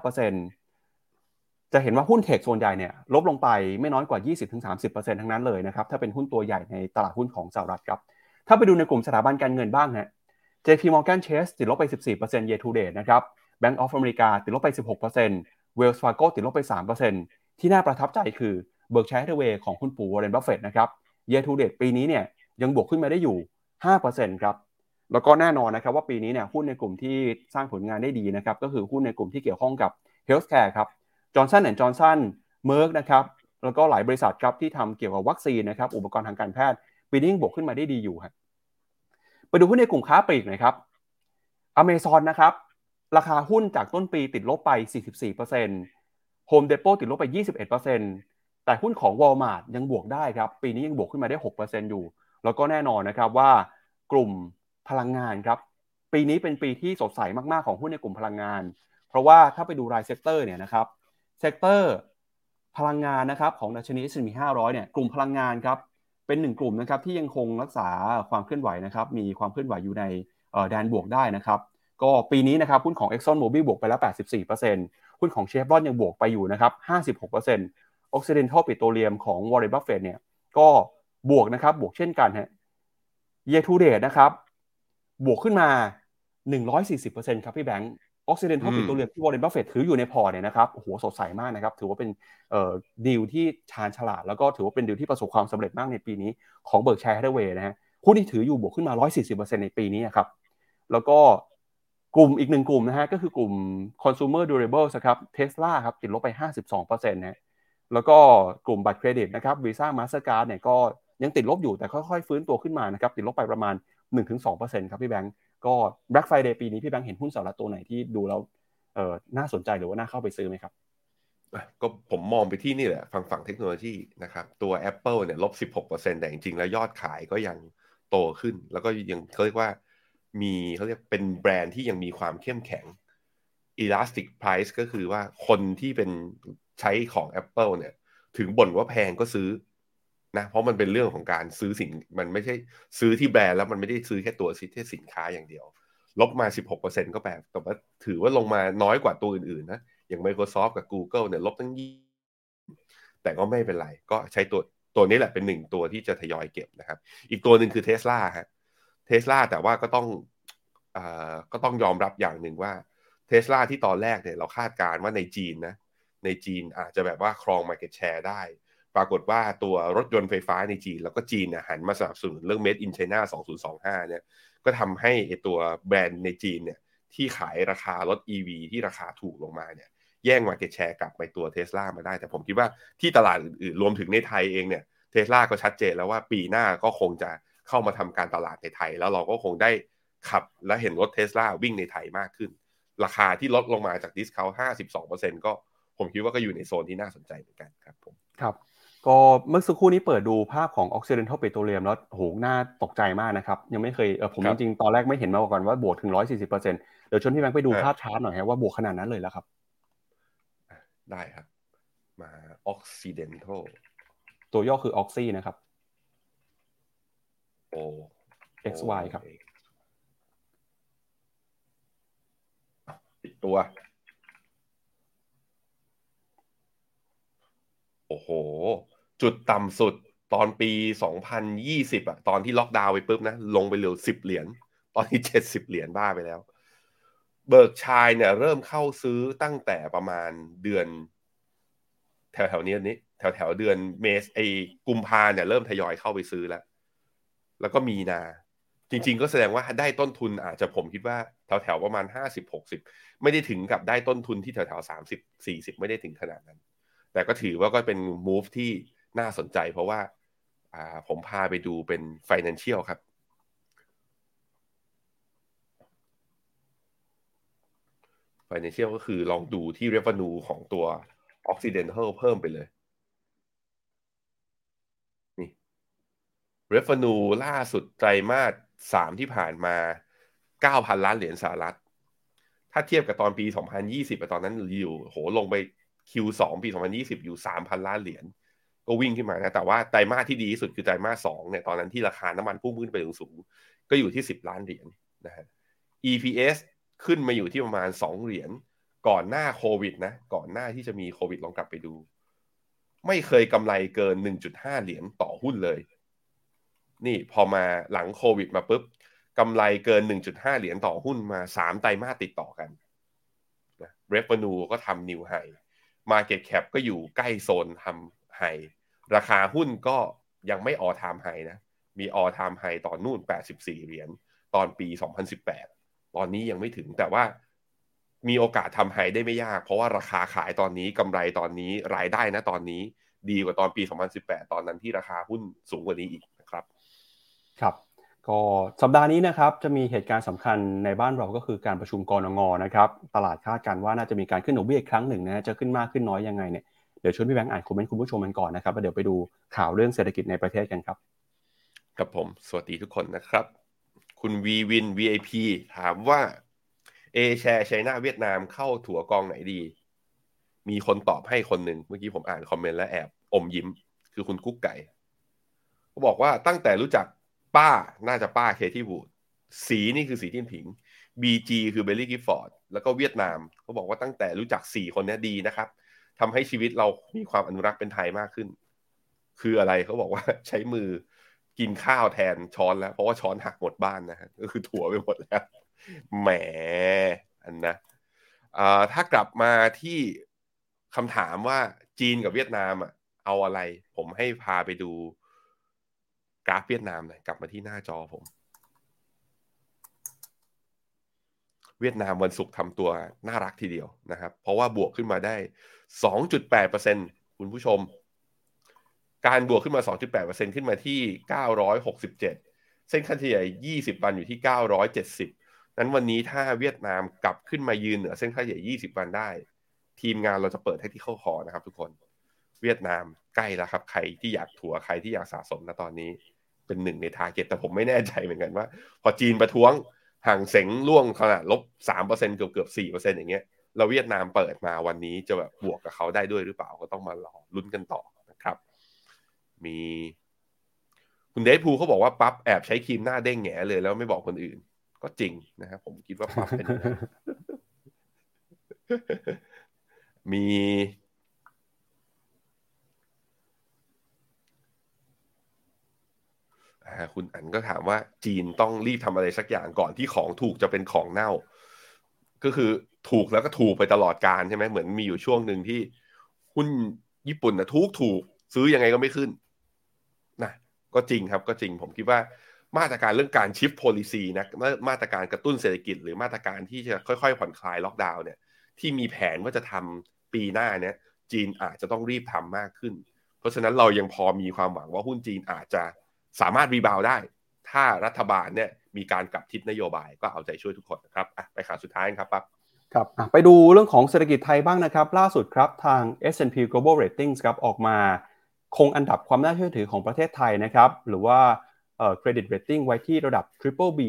45% จะเห็นว่าหุ้นเทคส่วนใหญ่เนี่ยลบลงไปไม่น้อยกว่า 20-30% ทั้งนั้นเลยนะครับถ้าเป็นหุ้นตัวใหญ่ในตลาดหุ้นของสหรัฐครับถ้าไปดูในกลุ่มสถาบันการเงินบ้างฮะ JP Morgan Chase ติดลบไป 14% year to date นะครับ Bank of America ติดลบไป 16% Wells Fargo ติดลบไป 3% ที่น่าประทับใจคือ Berkshire Hathaway ของคุณปู่ Warren Buffett นะครับ year to date ปีนี้เนี่ยยังบวกขึ้นมาได้อยู่ 5% ครับแล้วก็แน่นอนนะครับว่าปีนี้เนี่ยหุ้นในกลุ่มที่สร้างผลงานได้ดีนะครับก็คือหุ้นในกลุ่มที่เกี่ยวข้องกับ Healthcare ครับ Johnson & Johnson Merck นะครับแล้วก็หลายบริษัทครับที่ทำเกี่ยวกับวัคซีนนะครับอุปกรณ์ทางการแพทย์ปีนี้บวกขึ้นมาได้ดีอยู่ครับไปดูหุ้นในกลุ่มค้าปลีกหน่อยครับ Amazon นะครับราคาหุ้นจากต้นปีติดลบไป 44% Home Depot ติดลบไป 21% แต่หุ้นของ Walmart ยังบวกได้ครับปีนี้ยังบวกขึ้นมาได้ 6% อยู่แล้วก็แน่นอนนะครับว่ากลุ่มพลังงานครับปีนี้เป็นปีที่สดใสมากๆของหุ้นในกลุ่มพลังงานเพราะว่าถ้าไปดูรายเซกเตอร์เนี่ยนะครับเซกเตอร์พลังงานนะครับของดัชนี S&P 500เนี่ยกลุ่มพลังงานครับเป็นหนึ่งกลุ่มนะครับที่ยังคงรักษาความเคลื่อนไหวนะครับมีความเคลื่อนไหวอยู่ในแดนบวกได้นะครับก็ปีนี้นะครับหุ้นของ Exxon Mobil บวกไปแล้ว 84% หุ้นของ Chevron ยังบวกไปอยู่นะครับ 56% Occidental Petroleum ของ Warren Buffett เนี่ยก็บวกนะครับบวกเช่นกันฮะ Year to date นะครับบวกขึ้นมา 140% ครับพี่แบงค์ Occidental Petroleum ที่ Warren Buffett ถืออยู่ในพอร์ตเนี่ยนะครับโอ้โหสดใสมากนะครับถือว่าเป็นดีลที่ชาญฉลาดแล้วก็ถือว่าเป็นดีลที่ประสบความสำเร็จมากในปีนี้ของ Berkshire Hathaway นะฮะหุ้นที่ถืออยู่บวกขึ้นมา 140% ในปีนี้ครับแล้วก็กลุ่มอีกหนึ่งกลุ่มนะฮะก็คือกลุ่ม Consumer Durables ครับ Tesla ครับติดลบไป 52% นะแล้วก็กลุ่มบัตรเครดิตนะครับ Visa Mastercard เนี่ยก็ยังติดลบอยู่แต่ค่อยๆฟื้นตัวขึ้นมานะครับติดลบไปประมาณ 1-2% ครับพี่แบงค์ก็ Black Friday ปีนี้พี่แบงค์เห็นหุ้นสหรัฐตัวไหนที่ดูแล้วน่าสนใจหรือว่าน่าเข้าไปซื้อไหมครับก็ผมมองไปที่นี่แหละฝั่งเทคโนโลยีนะครับตัว Apple เนี่ยลบ 16% แต่จริงๆแล้วยอดขายก็ยังโตขึ้นแล้วก็ยังเขาเรียกว่ามีเขาเรียกเป็นแบรนด์ที่ยังมีความเข้มแข็ง Elastic Price ก็คือว่าคนที่เป็นใช้ของ Apple เนี่ยถึงบ่นว่าแพงก็ซื้อนะเพราะมันเป็นเรื่องของการซื้อสิ่งมันไม่ใช่ซื้อที่แบรนด์แล้วมันไม่ได้ซื้อแค่ตัวสินค้าอย่างเดียวลบมา 16% ก็แปลแต่ว่าถือว่าลงมาน้อยกว่าตัวอื่นๆนะอย่าง Microsoft กับ Google เนี่ยลบทั้ง20แต่ก็ไม่เป็นไรก็ใช้ตัวนี้แหละเป็นหนึ่งตัวที่จะทยอยเก็บนะครับอีกตัวหนึ่งคือ Tesla ฮะ Tesla แต่ว่าก็ต้องยอมรับอย่างหนึ่งว่า Tesla ที่ตอนแรกเนี่ยเราคาดการณ์ว่าในจีนอาจจะแบบว่าครอง market share ได้ปรากฏว่าตัวรถยนต์ไฟฟ้าในจีนแล้วก็จีนหันมาสนับสนุนเรื่อง Made in China 2025เนี่ยก็ทำให้ตัวแบรนด์ในจีนเนี่ยที่ขายราคารถ EV ที่ราคาถูกลงมาเนี่ยแย่ง market share กลับไปตัว Tesla มาได้แต่ผมคิดว่าที่ตลาดอื่นๆรวมถึงในไทยเองเนี่ย Tesla ก็ชัดเจนแล้วว่าปีหน้าก็คงจะเข้ามาทำการตลาดในไทยแล้วเราก็คงได้ขับและเห็นรถ Tesla วิ่งในไทยมากขึ้นราคาที่ลดลงมาจาก discount 52% ก็ผมคิดว่าก็อยู่ในโซนที่น่าสนใจเหมือนกันครับผมครับก็เมื่อสักครู่นี้เปิดดูภาพของ Occidental Petroleum แล้วโหน่าตกใจมากนะครับยังไม่เคยผมจริงๆตอนแรกไม่เห็นมาก่อนว่าบวกถึง 140% เดี๋ยวชวนพี่แบงค์ไปดูภาพชาร์ตหน่อยฮะว่าบวกขนาดนั้นเลยแล้วครับได้ครับมา Occidental ตัวย่อคือ Oxy นะครับ O XY ครับปิดตัวโอ้โหจุดต่ำสุดตอนปี2020ตอนที่ล็อกดาวน์ไปปุ๊บนะลงไปเหลือ10เหรียญตอนนี้70เหรียญบ้าไปแล้วเบิร์กชัยเนี่ยเริ่มเข้าซื้อตั้งแต่ประมาณเดือนแถวเดือนเมษายนกุมภาพันธ์เนี่ยเริ่มทยอยเข้าไปซื้อแล้วก็มีนาจริงๆก็แสดงว่าได้ต้นทุนอาจจะผมคิดว่าแถวประมาณ 50-60 ไม่ได้ถึงกับได้ต้นทุนที่แถว 30-40 ไม่ได้ถึงขนาดนั้นแต่ก็ถือว่าก็เป็น move ที่น่าสนใจเพราะว่าผมพาไปดูเป็น financial ครับ financial ก็คือลองดูที่ revenue ของตัว Occidental เพิ่มไปเลยนี่ revenue ล่าสุดไตรมาส3ที่ผ่านมา 9,000 ล้านเหรียญสหรัฐถ้าเทียบกับตอนปี2020ตอนนั้นอยู่โหลงไป Q2 ปี2020อยู่ 3,000 ล้านเหรียญก็วิ่งขึ้นมานะแต่ว่าไตรมาสที่ดีที่สุดคือไตรมาส2เนี่ยตอนนั้นที่ราคาน้ำมันพุ่งขึ้นไปสูงๆก็อยู่ที่10ล้านเหรียญนะฮะ EPS ขึ้นมาอยู่ที่ประมาณ2เหรียญก่อนหน้าโควิดนะก่อนหน้าที่จะมีโควิดลองกลับไปดูไม่เคยกำไรเกิน 1.5 เหรียญต่อหุ้นเลยนี่พอมาหลังโควิดมาปุ๊บกำไรเกิน 1.5 เหรียญต่อหุ้นมา3ไตรมาสติดต่อกันนะ Revenue ก็ทำ New High Market Cap ก็อยู่ใกล้โซนทำ High ราคาหุ้นก็ยังไม่ All Time High นะมี All Time High ตอนนู่น84เหรียญตอนปี2018ตอนนี้ยังไม่ถึงแต่ว่ามีโอกาสทำไฮได้ไม่ยากเพราะว่าราคาขายตอนนี้กำไรตอนนี้รายได้นะตอนนี้ดีกว่าตอนปี2018ตอนนั้นที่ราคาหุ้นสูงกว่านี้อีกนะครับครับก็สัปดาห์นี้นะครับจะมีเหตุการณ์สำคัญในบ้านเราก็คือการประชุมกนง.นะครับตลาดคาดการณ์ว่าน่าจะมีการขึ้นดอกเบี้ยอีกครั้งหนึ่งนะจะขึ้นมากขึ้นน้อยยังไงเนี่ยเดี๋ยวชวนพี่แบงค์อ่านคอมเมนต์คุณผู้ชมกันก่อนนะครับแล้วเดี๋ยวไปดูข่าวเรื่องเศรษฐกิจในประเทศกันครับกับผมสวัสดีทุกคนนะครับคุณวีวิน VIP ถามว่าเอแชร์ไชน่าเวียดนามเข้าถั่วกองไหนดีมีคนตอบให้คนหนึ่งเมื่อกี้ผมอ่านคอมเมนต์แล้วแอบอมยิ้มคือคุณกุ๊กไก่เขาบอกว่าตั้งแต่รู้จักป้าน่าจะป้าเคที่วูดสีนี่คือสีจิ้นผิง BG คือเบลลี่กิฟฟอร์ดแล้วก็เวียดนามเขาบอกว่าตั้งแต่รู้จัก4คนนี้ดีนะครับทำให้ชีวิตเรามีความอนุรักษ์เป็นไทยมากขึ้นคืออะไรเขาบอกว่าใช้มือกินข้าวแทนช้อนแล้วเพราะว่าช้อนหักหมดบ้านนะก็คือถั่วไปหมดแล้วแหมอันนะถ้ากลับมาที่คำถามว่าจีนกับเวียดนามอ่ะเอาอะไรผมให้พาไปดูกราฟเวียดนามหน่อยกลับมาที่หน้าจอผมเวียดนามวันศุกร์ทำตัวน่ารักทีเดียวนะครับเพราะว่าบวกขึ้นมาได้ 2.8% คุณผู้ชมการบวกขึ้นมา 2.8% ขึ้นมาที่967เส้นค่าเฉลี่ย20วันอยู่ที่970นั้นวันนี้ถ้าเวียดนามกลับขึ้นมายืนเหนือเส้นค่าเฉลี่ย20วันได้ทีมงานเราจะเปิดให้ที่เข้าคอนะครับทุกคนเวียดนามใกล้แล้วครับใครที่อยากถัวใครที่อยากสะสมนะตอนนี้เป็นหนึ่งในทาร์เก็ตแต่ผมไม่แน่ใจเหมือนกันว่าพอจีนประท้วงห่างเสงล่วงขนาดลบ 3% เกือบ 4% อย่างเงี้ยเราเวียดนามเปิดมาวันนี้จะแบบบวกกับเขาได้ด้วยหรือเปล่าก็ต้องมารอลุ้นกันต่อนะครับมีคุณเดชภูเขาบอกว่าปั๊บแอบใช้ครีมหน้าเด้งแหง่เลยแล้วไม่บอกคนอื่นก็จริงนะครับผมคิดว่าปั๊บเป็นมีคุณอันก็ถามว่าจีนต้องรีบทำอะไรสักอย่างก่อนที่ของถูกจะเป็นของเน่าก็คือถูกแล้วก็ถูกไปตลอดกาลใช่ไหมเหมือนมีอยู่ช่วงหนึ่งที่หุ้นญี่ปุ่นนะถูกซื้อยังไงก็ไม่ขึ้นนะก็จริงครับก็จริงผมคิดว่ามาตรการเรื่องการชิฟต์ policy นะมาตรการกระตุ้นเศรษฐกิจหรือมาตรการที่จะค่อยๆผ่อนคลายล็อกดาวน์เนี่ยที่มีแผนว่าจะทำปีหน้าเนี่ยจีนอาจจะต้องรีบทำมากขึ้นเพราะฉะนั้นเรายังพอมีความหวังว่าหุ้นจีนอาจจะสามารถรีบาวด์ได้ถ้ารัฐบาลเนี่ยมีการกลับทิศนโยบายก็เอาใจช่วยทุกคนนะครับไปข่าวสุดท้ายครับปั๊บครับไปดูเรื่องของเศรษฐกิจไทยบ้างนะครับล่าสุดครับทาง S&P Global Ratings ครับออกมาคงอันดับความน่าเชื่อถือของประเทศไทยนะครับหรือว่าcredit rating ไว้ที่ระดับ BBB+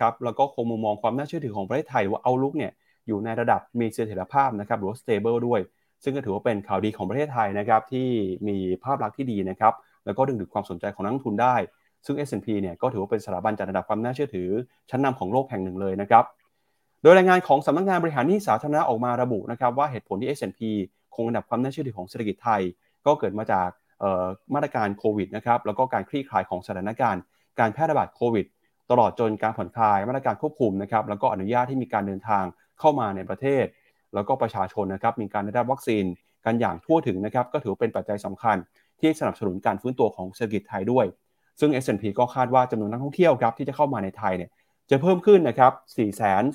ครับแล้วก็คงมุมมองความน่าเชื่อถือของประเทศไทยว่า Outlook เนี่ยอยู่ในระดับมีเสถียรภาพนะครับหรือว่า stable ด้วยซึ่งก็ถือว่าเป็นข่าวดีของประเทศไทยนะครับที่มีภาพลักษณ์ที่ดีนะครับแล้วก็ดึงดูดความสนใจของนักลงทุนได้ซึ่ง S&P เนี่ยก็ถือว่าเป็นสถาบันจัดอันดับความน่าเชื่อถือชั้นนำของโลกแห่งหนึ่งเลยนะครับโดยรายงานของสำนักงานบริหารหนี้สาธารณะออกมาระบุนะครับว่าเหตุผลที่ S&P คงอันดับความน่าเชื่อถือของเศรษฐกิจไทยก็เกิดมาจากมาตรการโควิดนะครับแล้วก็การคลี่คลายของสถานการณ์การแพร่ระบาดโควิดตลอดจนการผ่อนคลายมาตรการควบคุมนะครับแล้วก็อนุญาตให้มีการเดินทางเข้ามาในประเทศแล้วก็ประชาชนนะครับมีการได้รับวัคซีนกันอย่างทั่วถึงนะครับก็ถือเป็นปัจจัยสำคัญที่สนับสนุนการฟื้นตัวของเศรษฐกิจไทยด้วยซึ่ง S&P ก็คาดว่าจำนวนนักท่องเที่ยวครับที่จะเข้ามาในไทยเนี่ยจะเพิ่มขึ้นนะครับ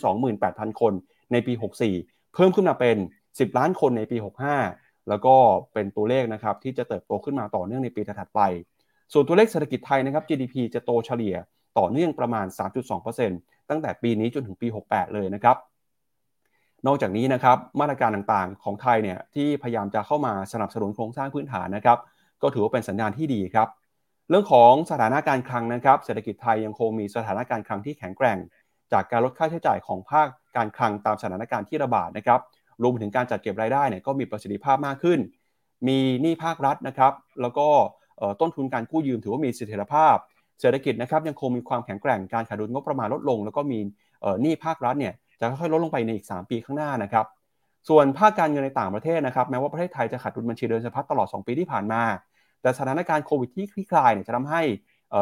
428,000 คนในปี64เพิ่มขึ้นมาเป็น10ล้านคนในปี65แล้วก็เป็นตัวเลขนะครับที่จะเติบโตขึ้นมาต่อเนื่องในปีถัดไปส่วนตัวเลขเศรษฐกิจไทยนะครับ GDP จะโตเฉลี่ยต่อเนื่องประมาณ 3.2% ตั้งแต่ปีนี้จนถึงปี68เลยนะครับนอกจากนี้นะครับมาตรการต่างๆของไทยเนี่ยที่พยายามจะเข้ามาสนับสนุนโครงสร้างพื้นฐานนะครับก็ถือว่าเป็นสัญญาณที่ดีครับเรื่องของสถานะการคลังนะครับเศรษฐกิจไทยยังคงมีสถานะการคลังที่แข็งแกร่งจากการลดค่าใช้จ่ายของภาคการคลังตามสถานการณ์ที่ระบาดนะครับ รวมถึงการจัดเก็บรายได้เนี่ยก็มีประสิทธิภาพมากขึ้นมีหนี้ภาครัฐนะครับแล้วก็ต้นทุนการกู้ยืมถือว่ามีเสถียรภาพเศรษฐกิจนะครับยังคงมีความแข็งแกร่งการขาดดุลงบประมาณลดลงแล้วก็มีหนี้ภาครัฐเนี่ยจะค่อยๆลดลงไปในอีก3ปีข้างหน้านะครับส่วนภาคการเงินในต่างประเทศนะครับแม้ว่าประเทศไทยจะขาดดุลบัญชีเดินสะพัดตลอด2ปีที่ผ่านมาแต่สถานการณ์โควิดที่คลี่คลายเนี่ยจะทำให้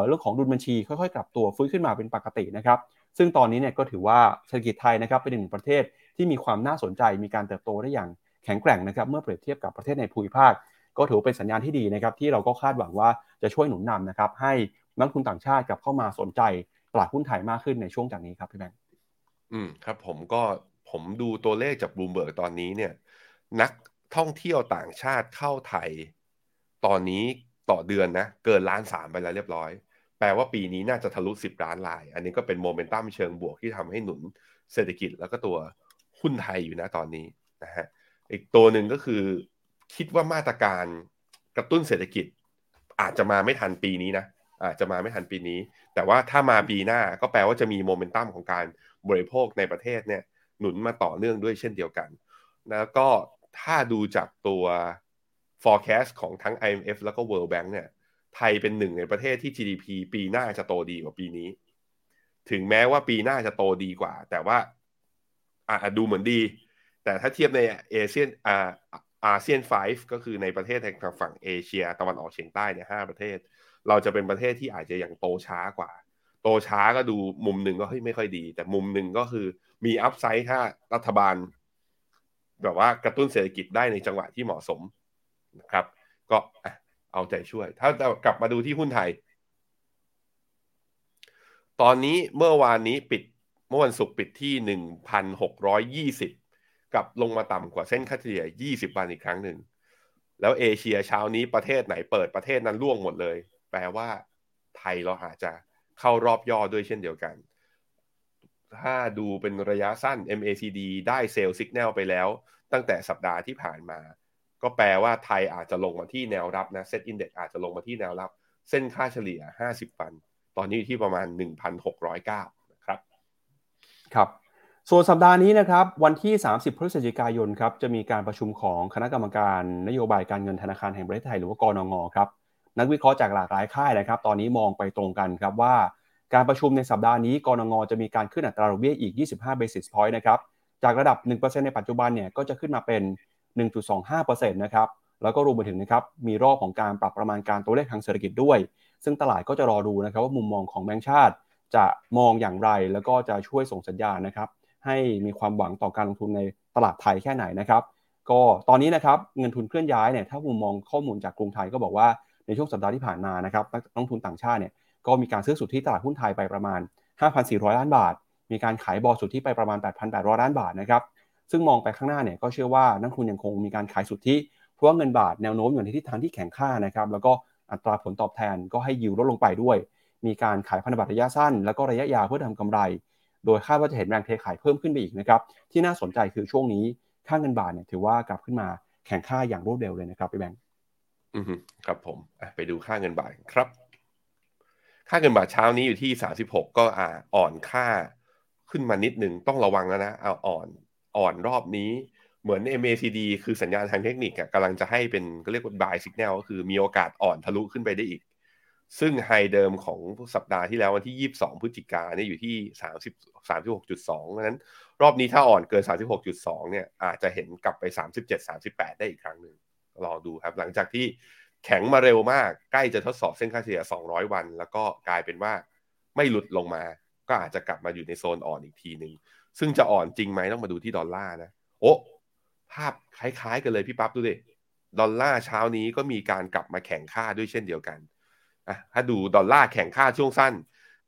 เรื่องของดุลบัญชีค่อยๆกลับตัวฟื้นขึ้นมาเป็นปกตินะครับซึ่งตอนนี้เนี่ยก็ถือว่าเศรษฐกิจไทยนะครับเป็นหนึ่งประเทศที่มีความน่าสนใจมีการเติบโตได้อย่างแข็งแกร่งนะครับเมื่อเปรียบเทียบกับประเทศในภูมิภาคก็ถือเป็นสัญญาณที่ดีนะครับที่เราก็คาดหวังว่าจะช่วยหนุนนำนะครับให้นักลงทุนต่างชาติกลับเข้ามาสนใจตลาดหุ้นไทยมากขึ้นในช่วงจากนี้ครับพี่แบงค์ครับผมดูตัวเลขจาก Bloomberg ตอนนี้เนี่ยนักท่องเที่ยวต่างชาติเข้าไทยตอนนี้ต่อเดือนนะเกิน 1.3 ล้านไปแล้วเรียบร้อยแปลว่าปีนี้น่าจะทะลุ10ล้านรายอันนี้ก็เป็นโมเมนตัมเชิงบวกที่ทำให้หนุนเศรษฐกิจแล้วก็ตัวหุ้นไทยอยู่นะตอนนี้นะฮะอีกตัวหนึ่งก็คือคิดว่ามาตรการกระตุ้นเศรษฐกิจอาจจะมาไม่ทันปีนี้นะอาจจะมาไม่ทันปีนี้แต่ว่าถ้ามาปีหน้าก็แปลว่าจะมีโมเมนตัมของการบริโภคในประเทศเนี่ยหนุนมาต่อเนื่องด้วยเช่นเดียวกันแล้วก็ถ้าดูจากตัว forecast ของทั้ง IMF แล้วก็ World Bank เนี่ยไทยเป็นหนึ่งในประเทศที่ GDP ปีหน้าจะโตดีกว่าปีนี้ถึงแม้ว่าปีหน้าจะโตดีกว่าแต่ว่าดูเหมือนดีแต่ถ้าเทียบในอาเซียน 5 ก็คือในประเทศทางฝั่งเอเชียตะวันออกเฉียงใต้เนี่ย5ประเทศเราจะเป็นประเทศที่อาจจะยังโตช้ากว่าโตช้าก็ดูมุมหนึ่งก็ไม่ค่อยดีแต่มุมหนึ่งก็คือมีอัพไซด์ถ้ารัฐบาลแบบว่ากระตุ้นเศรษฐกิจได้ในจังหวะที่เหมาะสมนะครับก็เอาใจช่วยถ้ากลับมาดูที่หุ้นไทยตอนนี้เมื่อวันศุกร์ปิดที่ 1,620 กลับลงมาต่ำกว่าเส้นค่าเฉลี่ย20วันอีกครั้งหนึ่งแล้วเอเชียเช้านี้ประเทศไหนเปิดประเทศนั้นร่วงหมดเลยแปลว่าไทยเราอาจจะเข้ารอบย่อด้วยเช่นเดียวกันถ้าดูเป็นระยะสั้น MACD ได้เซลล์สัญญาณไปแล้วตั้งแต่สัปดาห์ที่ผ่านมาก็แปลว่าไทยอาจจะลงมาที่แนวรับนะเซ็ตอินเด็กซ์อาจจะลงมาที่แนวรับเส้นค่าเฉลี่ย50วันตอนนี้อยู่ที่ประมาณ 1,609 นะครับครับส่วนสัปดาห์นี้นะครับวันที่30พฤศจิกายนครับจะมีการประชุมของคณะกรรมการนโยบายการเงินธนาคารแห่งประเทศไทยหรือว่ากนง.ครับนักวิเคราะห์จากหลากหลายค่ายนะครับตอนนี้มองไปตรงกันครับว่าการประชุมในสัปดาห์นี้กนง.จะมีการขึ้นอัตราดอกเบี้ยอีก25 basis point นะครับจากระดับ 1% ในปัจจุบันเนี่ยก็จะขึ้นมาเป็น 1.25% นะครับแล้วก็รวมไปถึงนะครับมีรอบของการปรับประมาณการตัวเลขทางเศรษฐกิจด้วยซึ่งตลาดก็จะรอดูนะครับว่ามุมมองของแบงก์ชาติจะมองอย่างไรแล้วก็จะช่วยส่งสัญญาณนะครับให้มีความหวังต่อการลงทุนในตลาดไทยแค่ไหนนะครับก็ตอนนี้นะครับเงินทุนเคลื่อนย้ายเนี่ยถ้ามุมมองข้อมูลจากกรุงไทยก็บอกว่าในช่วงสัปดาห์ที่ผ่านมานะครับนักลงทุนต่างชาติเนี่ยก็มีการซื้อสุทธิตลาดหุ้นไทยไปประมาณ 5,400 ล้านบาทมีการขายบอลสุทธิไปประมาณ 8,800 ล้านบาทนะครับซึ่งมองไปข้างหน้าเนี่ยก็เชื่อว่านักลงทุนยังคงมีการขายสุทธิเพราะว่าเงินบาทแนวโน้มอยู่ในทิศทางที่แข็งค่านะครับแล้วก็อัตราผลตอบแทนก็ให้ยิวลดลงไปด้วยมีการขายพันธบัตรระยะสั้นแล้วก็ระยะยาวเพื่อทำกำไรโดยคาดว่าจะเห็นแรงเทขายเพิ่มขึ้นไปอีกนะครับที่น่าสนใจคือช่วงนี้ค่าเงินบาทเนี่ยถือว่ากลับขึ้นมาแข็งค่าอย่างรวดเร็วเลยนะครับพี่แบงค์ครับผมไปดูค่าเงินบาทครับค่าเงินบาทเช้านี้อยู่ที่36ก็อ่อนค่าขึ้นมานิดนึงต้องระวังแล้วนะอ่อนรอบนี้เหมือน MACD คือสัญญาณทางเทคนิคกำลังจะให้เป็นก็เรียกว่า buy signal ก็คือมีโอกาสอ่อนทะลุขึ้นไปได้อีกซึ่งไฮเดิมของสัปดาห์ที่แล้ววันที่22พฤศจิกายนเนี่ยอยู่ที่36.2 นั้นรอบนี้ถ้าอ่อนเกิน 36.2 เนี่ยอาจจะเห็นกลับไป 37-38 ได้อีกครั้งนึงรอดูครับหลังจากที่แข็งมาเร็วมากใกล้จะทดสอบเส้นค่าเฉลี่ย200วันแล้วก็กลายเป็นว่าไม่หลุดลงมาก็อาจจะกลับมาอยู่ในโซนอ่อนอีกทีนึงซึ่งจะอ่อนจริงไหมต้องมาดูที่ดอลลาร์นะโอ้ภาพคล้ายๆกันเลยพี่ปั๊บดูดิดอลลาร์เช้านี้ก็มีการกลับมาแข่งค่าด้วยเช่นเดียวกันถ้าดูดอลลาร์แข่งค่าช่วงสั้น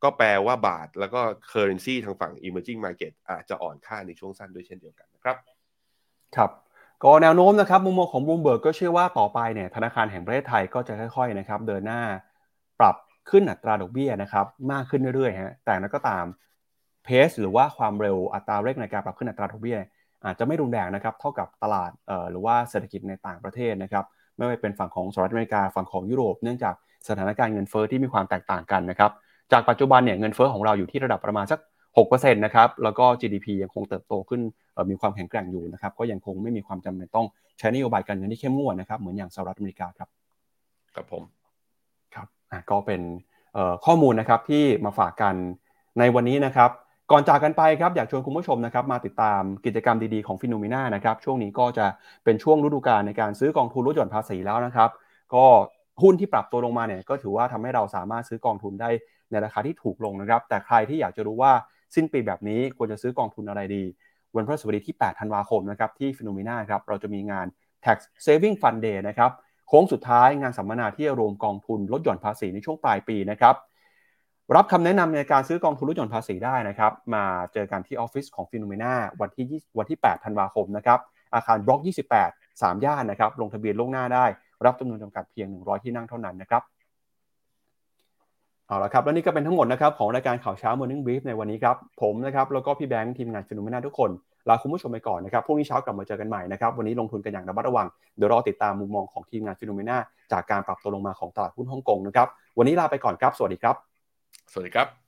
ก็แปลว่าบาทแล้วก็เคอร์เรนซีทางฝั่ง Emerging Market อาจจะอ่อนค่าในช่วงสั้นด้วยเช่นเดียวกันนะครับครับก็แนวโน้มนะครับมุมมองของ Bloomberg ก็เชื่อว่าต่อไปเนี่ยธนาคารแห่งประเทศไทยก็จะค่อยๆนะครับเดินหน้าปรับขึ้นอัตราดอกเบี้ยนะครับมากขึ้นเรื่อยๆฮะแต่นั้นก็ตามเพซหรือว่าความเร็วอัตราเร่งในการปรับขึ้นอัตราดอกเบี้ยอาจจะไม่รุนแรงนะครับเท่ากับตลาดหรือว่าเศรษฐกิจในต่างประเทศนะครับไม่ว่าเป็นฝั่งของสหรัฐอเมริกาฝั่งของยุโรปเนื่องจากสถานการณ์เงินเฟ้อที่มีความแตกต่างกันนะครับจากปัจจุบันเนี่ยเงินเฟ้อของเราอยู่ที่ระดับประมาณสัก 6% นะครับแล้วก็ GDP ยังคงเติบโตขึ้นมีความแข็งแกร่งอยู่นะครับก็ยังคงไม่มีความจำเป็นต้องใช้นโยบายการเงินที่เข้มงวดนะครับเหมือนอย่างสหรัฐอเมริกาครับครับผมครับก็เป็นข้อมูลนะครับที่มาฝากกันในวันนี้นะครับก่อนจากกันไปครับอยากชวนคุณผู้ชมนะครับมาติดตามกิจกรรมดีๆของ FINNOMENA นะครับช่วงนี้ก็จะเป็นช่วงฤดูกาลในการซื้อกองทุนลดหย่อนภาษีแล้วนะครับก็หุ้นที่ปรับตัวลงมาเนี่ยก็ถือว่าทำให้เราสามารถซื้อกองทุนได้ในราคาที่ถูกลงนะครับแต่ใครที่อยากจะรู้ว่าสิ้นปีแบบนี้ควรจะซื้อกองทุนอะไรดีวันพฤหัสบดีที่8ธันวาคมนะครับที่ FINNOMENA ครับเราจะมีงาน Tax Saving Fund Day นะครับโค้งสุดท้ายงานสัมมนาที่รวมกองทุนลดหย่อนภาษีในช่วงปลายปีนะครับรับคำแนะนำในการซื้อกองทุนลดหย่อนภาษีได้นะครับมาเจอกันที่ออฟฟิศของ FINNOMENA วันที่8ธันวาคมนะครับอาคารบล็อก28 3ย่านนะครับลงทะเบียนล่วงหน้าได้รับจำนวนจำกัดเพียง100ที่นั่งเท่านั้นนะครับเอาละครับและนี่ก็เป็นทั้งหมดนะครับของรายการข่าวเช้า Morning Brief ในวันนี้ครับผมนะครับแล้วก็พี่แบงค์ทีมงาน FINNOMENA ทุกคนลาคุณผู้ชมไปก่อนนะครับพรุ่งนี้เช้ากลับมาเจอกันใหม่นะครับวันนี้ลงทุนกันอย่างระมัดระวังเดี๋ยวรอติดตามมุมมองของทีมงาน FINNOMENA จากการปรับตัวลงมาของตลาดหุ้นฮ่องกงนะครับวันนี้ลาไปก่อนครับสวัสดีครับสวัสดีครับ